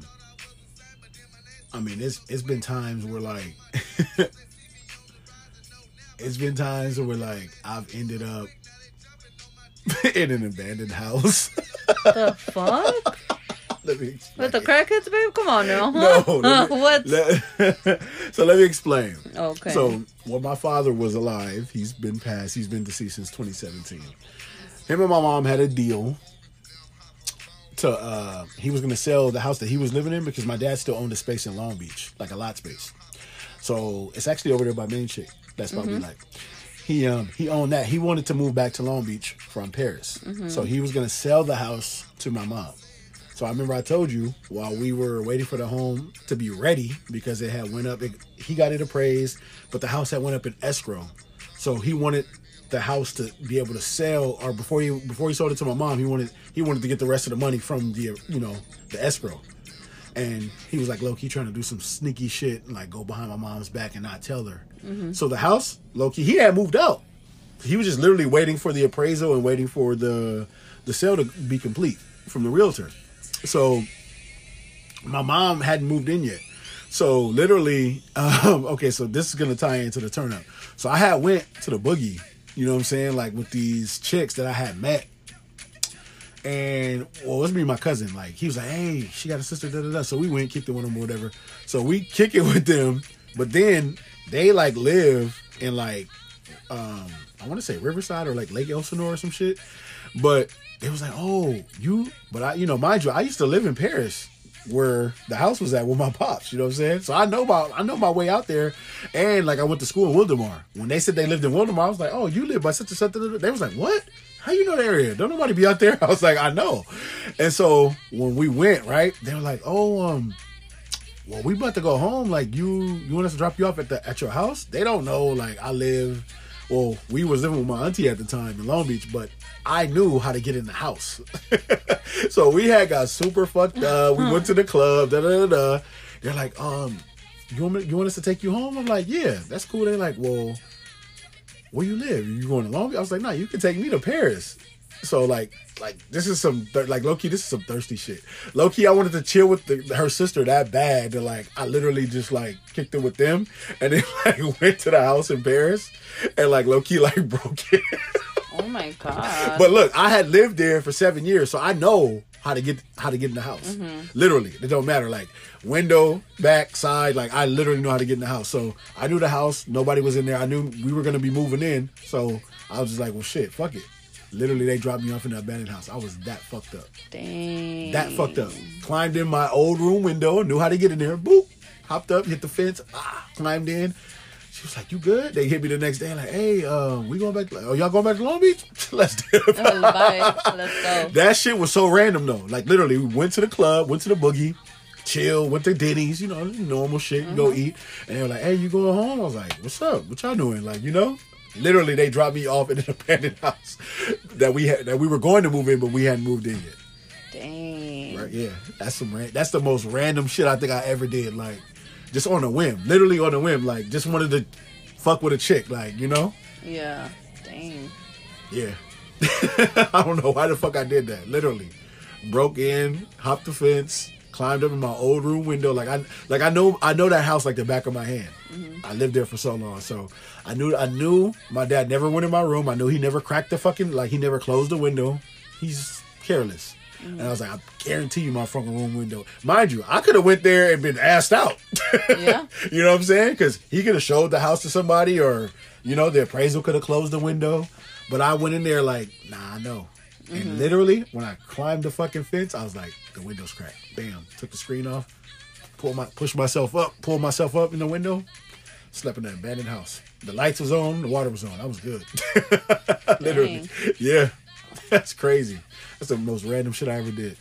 I mean, it's it's been times where, like, It's been times where, like, I've ended up in an abandoned house. The fuck? Let me explain. With the crackheads, babe? Come on now. Huh? No. Let me, what? Let, so let me explain. Okay. So when my father was alive, he's been passed. He's been deceased since twenty seventeen. Him and my mom had a deal to, uh, he was going to sell the house that he was living in because my dad still owned a space in Long Beach, like a lot space. So it's actually over there by Main Chick. That's probably mm-hmm. like he um he owned that. He wanted to move back to Long Beach from Paris, mm-hmm. so he was gonna sell the house to my mom. So I remember I told you while we were waiting for the home to be ready because it had went up. It, he got it appraised, but the house had went up in escrow. So he wanted the house to be able to sell, or before he before he sold it to my mom, he wanted he wanted to get the rest of the money from the you know the escrow. And he was like, low-key trying to do some sneaky shit and, like, go behind my mom's back and not tell her. Mm-hmm. So the house, low-key, he had moved out. He was just literally waiting for the appraisal and waiting for the the sale to be complete from the realtor. So my mom hadn't moved in yet. So literally, um, okay, so this is going to tie into the turn-up. So I had went to the boogie, you know what I'm saying, like, with these chicks that I had met. And, well, it was me and my cousin. Like, he was like, hey, she got a sister, da-da-da. So we went, kicked it with them or whatever. So we kick it with them. But then they, like, live in, like, um, I want to say Riverside or, like, Lake Elsinore or some shit. But they was like, oh, you? But, I, you know, mind you, I used to live in Paris where the house was at with my pops. You know what I'm saying? So I know my, I know my way out there. And, like, I went to school in Wildemar. When they said they lived in Wildemar, I was like, oh, you live by such and such. They was like, what? How you know the area? Don't nobody be out there? I was like, I know. And so when we went, right, they were like, oh, um, well, we about to go home. Like, you you want us to drop you off at the at your house? They don't know, like, I live, well, we was living with my auntie at the time in Long Beach, but I knew how to get in the house. So we had got super fucked up. We went to the club, da-da-da-da. They're like, um, you want, me, you want us to take you home? I'm like, yeah, that's cool. They're like, well, where you live? You going to Long Beach? I was like, nah, you can take me to Paris. So, like, like this is some, thir- like, low-key, this is some thirsty shit. Low-key, I wanted to chill with the, her sister that bad that, like, I literally just, like, kicked it with them and then, like, went to the house in Paris and, like, low-key, like, broke it. Oh, my God. But, look, I had lived there for seven years, so I know how to get how to get in the house. Mm-hmm. Literally, it don't matter. Like window, back, side. Like I literally know how to get in the house. So I knew the house. Nobody was in there. I knew we were gonna be moving in. So I was just like, well, shit, fuck it. Literally, they dropped me off in the abandoned house. I was that fucked up. Dang. That fucked up. Climbed in my old room window. Knew how to get in there. Boop. Hopped up. Hit the fence. Ah. Climbed in. She was like, you good? They hit me the next day. Like, hey, uh, we going back. To, oh, y'all going back to Long Beach? Let's do it. Oh, bye. Let's go. That shit was so random, though. Like, literally, we went to the club. Went to the boogie. Chill. Went to Denny's. You know, normal shit. Mm-hmm. Go eat. And they were like, hey, you going home? I was like, what's up? What y'all doing? Like, you know? Literally, they dropped me off in an abandoned house that we had that we were going to move in, but we hadn't moved in yet. Dang. Right? Yeah, that's some ran- that's the most random shit I think I ever did. Like, just on a whim, literally on a whim. Like, just wanted to fuck with a chick. Like, you know? Yeah. Dang. Yeah. I don't know why the fuck I did that. Literally, broke in, hopped the fence, climbed up in my old room window. Like I like I know I know that house like the back of my hand. Mm-hmm. I lived there for so long, so. I knew I knew my dad never went in my room. I knew he never cracked the fucking, like, he never closed the window. He's careless. Mm-hmm. And I was like, I guarantee you my fucking room window. Mind you, I could have went there and been assed out. Yeah. You know what I'm saying? Because he could have showed the house to somebody or, you know, the appraisal could have closed the window. But I went in there like, nah, I know. Mm-hmm. And literally, when I climbed the fucking fence, I was like, the window's cracked. Bam. Took the screen off. Pulled my, pushed myself up. Pulled myself up in the window. Slept in an abandoned house. The lights was on, the water was on. I was good. Literally. Yeah. That's crazy. That's the most random shit I ever did.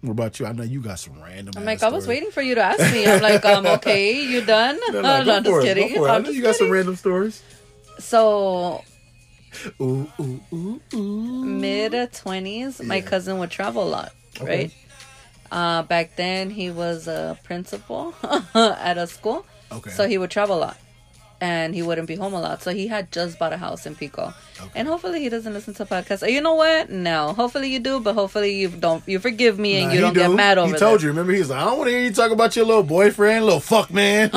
What about you? I know you got some random I'm like, story. I was waiting for you to ask me. I'm like, um, okay, you done? No, no, no, no I'm just kidding. It, I'm I know just you got kidding. Some random stories. So, ooh, ooh, ooh, ooh. mid-twenties, yeah. My cousin would travel a lot, okay. Right? Uh, back then, he was a principal at a school. Okay. So he would travel a lot. And he wouldn't be home a lot. So he had just bought a house in Pico. Okay. And hopefully he doesn't listen to podcasts. You know what? No. Hopefully you do, but hopefully you don't. You forgive me and nah, you don't do. get mad over it. He told that. you. Remember, he was like, I don't want to hear you talk about your little boyfriend, little fuck man.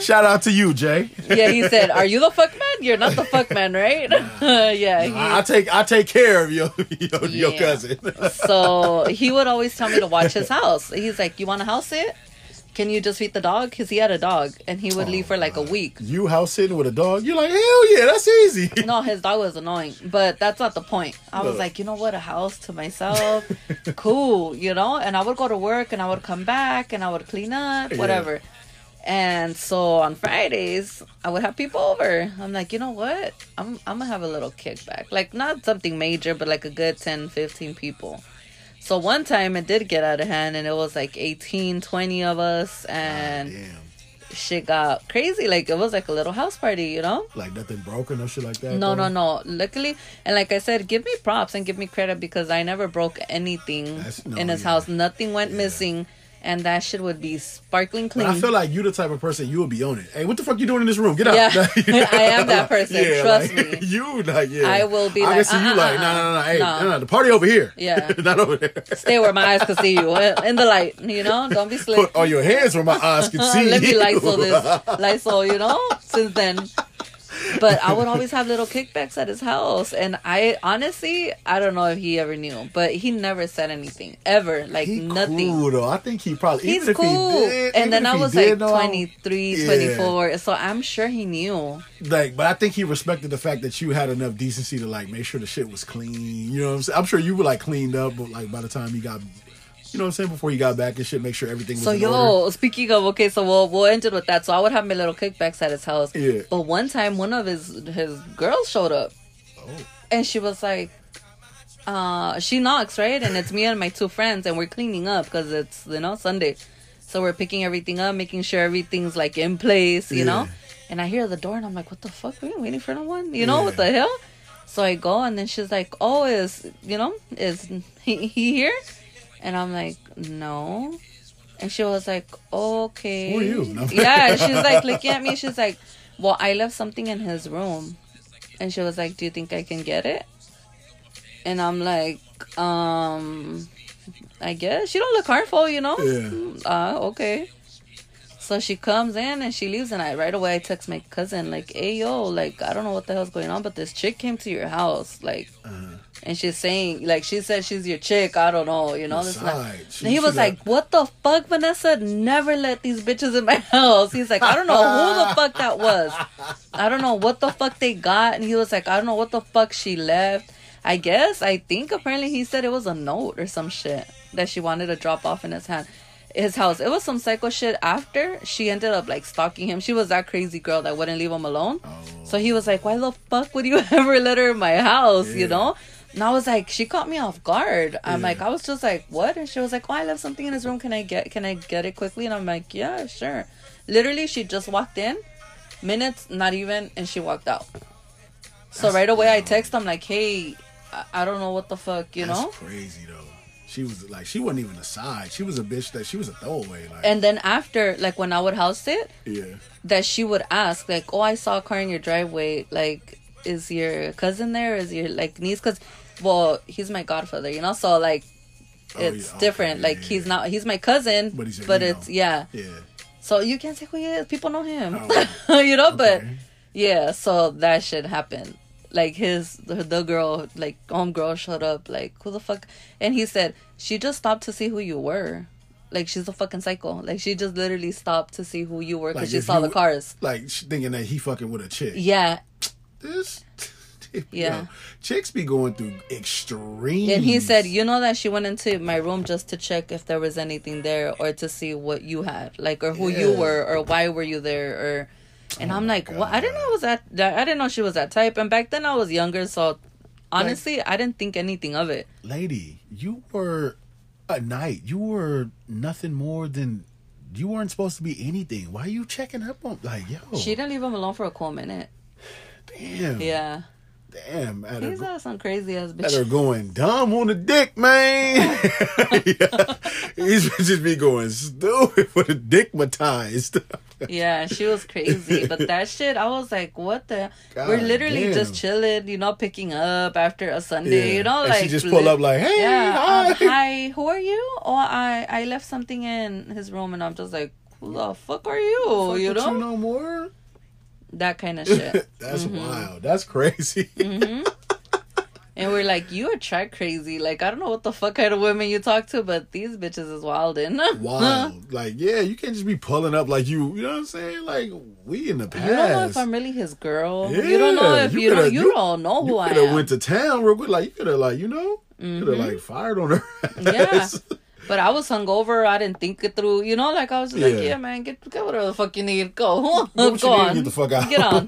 Shout out to you, Jay. Yeah, he said, are you the fuck man? You're not the fuck man, right? yeah. Nah, he... I take I take care of your, your, yeah. your cousin. So he would always tell me to watch his house. He's like, you want to house it? Can you just feed the dog? Because he had a dog, and he would oh, leave for like a week. You house sitting with a dog? You're like, hell yeah, that's easy. No, his dog was annoying, but that's not the point. I Look. was like, you know what, a house to myself, cool, you know? And I would go to work, and I would come back, and I would clean up, whatever. Yeah. And so on Fridays, I would have people over. I'm like, you know what? I'm, I'm going to have a little kickback. Like, not something major, but like a good ten, fifteen people. So one time it did get out of hand and it was like eighteen, twenty of us and God, shit got crazy. Like it was like a little house party, you know? Like nothing broken or shit like that? No, though? no, no. Luckily, and like I said, give me props and give me credit because I never broke anything That's, no, in his yeah. house. Nothing went yeah. missing and that shit would be sparkling clean. But I feel like you the type of person you would be on it. Hey, what the fuck you doing in this room? Get out. Yeah. I am that person. Yeah, Trust like, me. You like, yeah. I will be I like, I see uh-uh, you like, no, no, no, hey, no, no, the party over here. Yeah. Not over there. Stay where my eyes can see you. In the light, you know? Don't be slick. Put all your hands where my eyes can see you. Let me Lysol this. Lysol, you know? Since then. But I would always have little kickbacks at his house. And I honestly, I don't know if he ever knew. But he never said anything. Ever. Like he nothing. Cool, though. I think he probably. He's even cool. If he did, and then I was like know, twenty-three, yeah. twenty-four. So I'm sure he knew. Like, but I think he respected the fact that you had enough decency to like make sure the shit was clean. You know what I'm saying? I'm sure you were like cleaned up. But like by the time he got... You know what I'm saying? Before you got back and shit, make sure everything was so, in yo, order. Speaking of, okay, so we'll, we'll end it with that. So I would have my little kickbacks at his house. Yeah. But one time, one of his, his girls showed up. Oh. And she was like, uh, she knocks, right? And it's me and my two friends, and we're cleaning up because it's, you know, Sunday. So we're picking everything up, making sure everything's, like, in place, you yeah. know? And I hear the door, and I'm like, what the fuck? We ain't waiting for no one? You yeah. know, what the hell? So I go, and then she's like, oh, is, you know, is he, he here? And I'm like, no. And she was like, okay. Who are you? No. Yeah, she's like looking at me. She's like, well, I left something in his room. And she was like, do you think I can get it? And I'm like, um, I guess. You don't look harmful, you know? Yeah. Uh, okay. So she comes in and she leaves. And I right away, I text my cousin, like, hey, yo, like, I don't know what the hell's going on, but this chick came to your house. Like, uh-huh. And she's saying, like, she said she's your chick. I don't know, you know. This not... she, and he was like, like, what the fuck, Vanessa? Never let these bitches in my house. He's like, I don't know who the fuck that was. I don't know what the fuck they got. And he was like, I don't know what the fuck she left. I guess, I think apparently he said it was a note or some shit that she wanted to drop off in his hand, his house. It was some psycho shit. After, she ended up, like, stalking him. She was that crazy girl that wouldn't leave him alone. Oh. So he was like, why the fuck would you ever let her in my house, yeah. you know? And I was like, she caught me off guard. I'm yeah. like, I was just like, what? And she was like, oh, I left something in his room. Can I get Can I get it quickly? And I'm like, yeah, sure. Literally, she just walked in. Minutes, not even. And she walked out. So That's right away, dumb. I text him like, hey, I don't know what the fuck, you That's know? That's crazy, though. She was like, she wasn't even a side. She was a bitch that she was a throwaway. Like. And then after, like, when I would house sit, yeah, that she would ask, like, oh, I saw a car in your driveway. Like, is your cousin there? Is your, like, niece? Because, well, he's my godfather, you know? So, like, it's oh, yeah. different. Okay, like, yeah, he's yeah. not, he's my cousin, but, he's but it's, yeah. yeah. So you can't say who he is. People know him, oh. you know? Okay. But, yeah, so that shit happened. Like, his, the girl, like, homegirl showed up, like, who the fuck? And he said, she just stopped to see who you were. Like, she's a fucking psycho. Like, she just literally stopped to see who you were because like she saw the cars. Like, she thinking that he fucking with a chick. Yeah. This... Yeah. Yo, chicks be going through extremes. And he said, you know that she went into my room just to check if there was anything there or to see what you had. Like, or who yeah. you were or why were you there or... And oh I'm like, what? I didn't know it was that, that. I didn't know she was that type. And back then I was younger, so honestly, like, I didn't think anything of it. Lady, you were a knight. You were nothing more than. You weren't supposed to be anything. Why are you checking up on? Like, yo, she didn't leave him alone for a cool minute. Damn. Yeah. Damn. At He's her, some crazy ass bitch. At her going dumb on the dick, man. yeah. These bitches be going stupid for the dickmatized. Yeah, she was crazy. But that shit, I was like, what the? God, We're literally damn. just chilling, you know, picking up after a Sunday, yeah. you know? And like, she just pull up like, hey, yeah, hi. Um, hi, who are you? Or I, I left something in his room and I'm just like, who the fuck are you? Fuck you know? You know more? That kind of shit. That's mm-hmm. wild. That's crazy. Mm-hmm. And we're like, you attract crazy. Like, I don't know what the fuck kind of women you talk to, but these bitches is wildin'. Wild. Like, yeah, you can't just be pulling up like you, you know what I'm saying? Like, we in the past. You don't know if I'm really his girl. Yeah. You don't know if you, you, coulda, don't, you, you don't know who I am. You could have went to town real quick. Like, you could have, like, you know, mm-hmm. could have, like, fired on her ass. Yeah. But I was hungover. I didn't think it through. You know, like, I was just yeah. like, yeah, man, get, get whatever the fuck you need. Go. Go you on. Need, get the fuck out. Get on.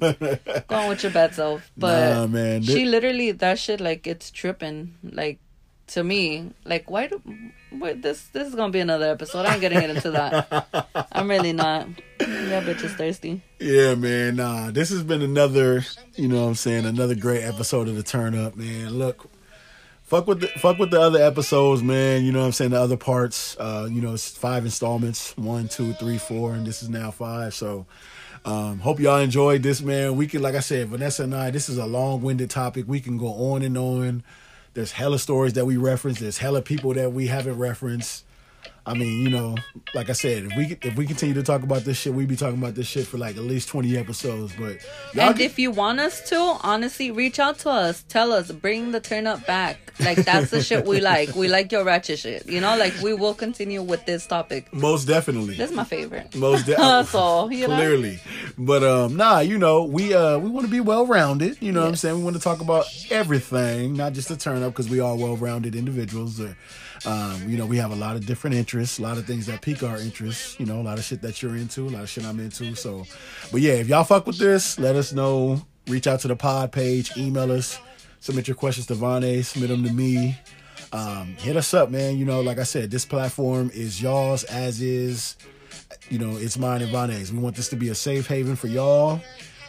Go on with your bad self. But nah, man. She literally, that shit, like, it's tripping. Like, to me, like, why do, wait, this, this is going to be another episode. I ain't getting into that. I'm really not. That bitch is thirsty. Yeah, man. Nah, this has been another, you know what I'm saying, another great episode of The Turn Up, man. Look. Fuck with the fuck with the other episodes, man. You know what I'm saying? The other parts, uh, you know, it's five installments. One, two, three, four, and this is now five. So um, hope y'all enjoyed this, man. We can, like I said, Vanessa and I, this is a long-winded topic. We can go on and on. There's hella stories that we reference. There's hella people that we haven't referenced. I mean, you know, like I said, if we if we continue to talk about this shit, we be talking about this shit for like at least twenty episodes. But y'all and can... if you want us to, honestly, reach out to us, tell us, bring the turn up back. Like that's the shit we like. We like your ratchet shit, you know. Like we will continue with this topic. Most definitely, this is my favorite. Most definitely, so you know? Clearly. But um, nah, you know, we uh we want to be well rounded. You know yes. what I'm saying? We want to talk about everything, not just the turn up, because we are well rounded individuals. Or, Um, you know, we have a lot of different interests, a lot of things that pique our interests, you know, a lot of shit that you're into, a lot of shit I'm into. So, but yeah, if y'all fuck with this, let us know. Reach out to the pod page, email us, submit your questions to Vane, submit them to me. Um, hit us up, man. You know, like I said, this platform is y'all's, as is, you know, it's mine and Vane's. We want this to be a safe haven for y'all.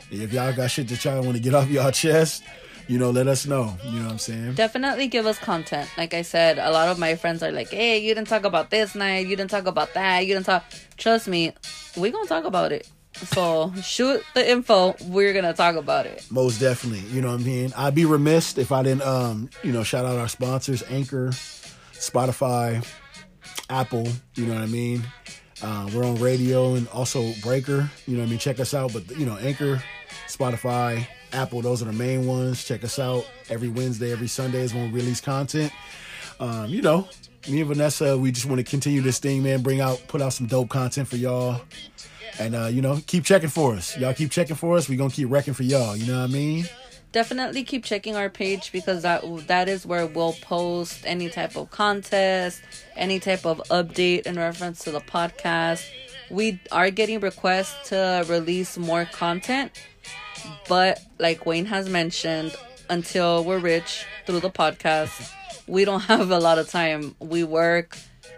If y'all got shit that y'all want to get off y'all chest, you know, let us know. You know what I'm saying? Definitely give us content. Like I said, a lot of my friends are like, hey, you didn't talk about this night. You didn't talk about that. You didn't talk. Trust me, we're going to talk about it. So shoot the info. We're going to talk about it. Most definitely. You know what I mean? I'd be remiss if I didn't, um, you know, shout out our sponsors, Anchor, Spotify, Apple. You know what I mean? Uh, we're on radio and also Breaker. You know what I mean? Check us out. But, you know, Anchor, Spotify, Apple. Those are the main ones. Check us out every Wednesday, every Sunday is when we release content. Um, you know, me and Vanessa, we just want to continue this thing, man. Bring out, put out some dope content for y'all. And, uh, you know, keep checking for us. Y'all keep checking for us. We're going to keep wrecking for y'all. You know what I mean? Definitely keep checking our page, because that that is where we'll post any type of contest, any type of update in reference to the podcast. We are getting requests to release more content. But like Wayne has mentioned, until we're rich through the podcast, we don't have a lot of time. We work.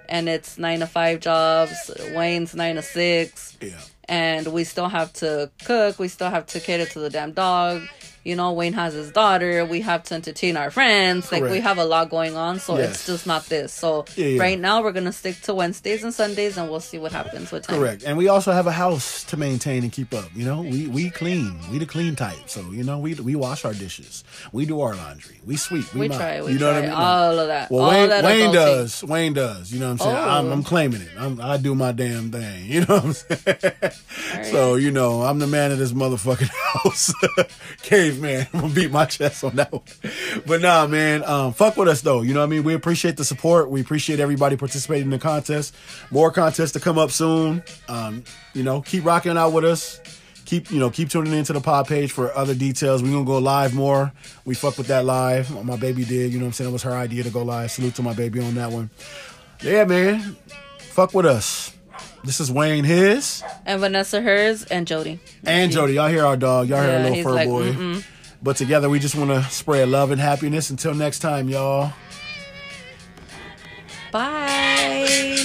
And it's nine to five jobs. Wayne's nine to six. Yeah. And we still have to cook. We still have to cater to the damn dog. You know, Wayne has his daughter. We have to entertain our friends. Correct. Like, we have a lot going on. So yes. It's just not this. So yeah, yeah. Right now, we're going to stick to Wednesdays and Sundays, and we'll see what happens with time. Correct. And we also have a house to maintain and keep up. You know, we, we clean. We the clean type. So, you know, we we wash our dishes. We do our laundry. We sweep. We, we try. We you know try. What I mean? All of that. Well, All Wayne, that Wayne does. Wayne does. You know what I'm saying? Oh. I'm, I'm claiming it. I'm, I do my damn thing. You know what I'm saying? Right. So, you know, I'm the man of this motherfucking house. Caveman. I'm going to beat my chest on that one. But nah, man, um, fuck with us, though. You know what I mean? We appreciate the support. We appreciate everybody participating in the contest. More contests to come up soon. Um, you know, keep rocking out with us. Keep, you know, keep tuning into the pod page for other details. We're going to go live more. We fuck with that live. My baby did. You know what I'm saying? It was her idea to go live. Salute to my baby on that one. Yeah, man. Fuck with us. This is Wayne His. And Vanessa Hers. And Jody. And Jody. Y'all hear our dog. Y'all yeah, hear our little fur like, boy. Mm-mm. But together, we just want to spread love and happiness. Until next time, y'all. Bye.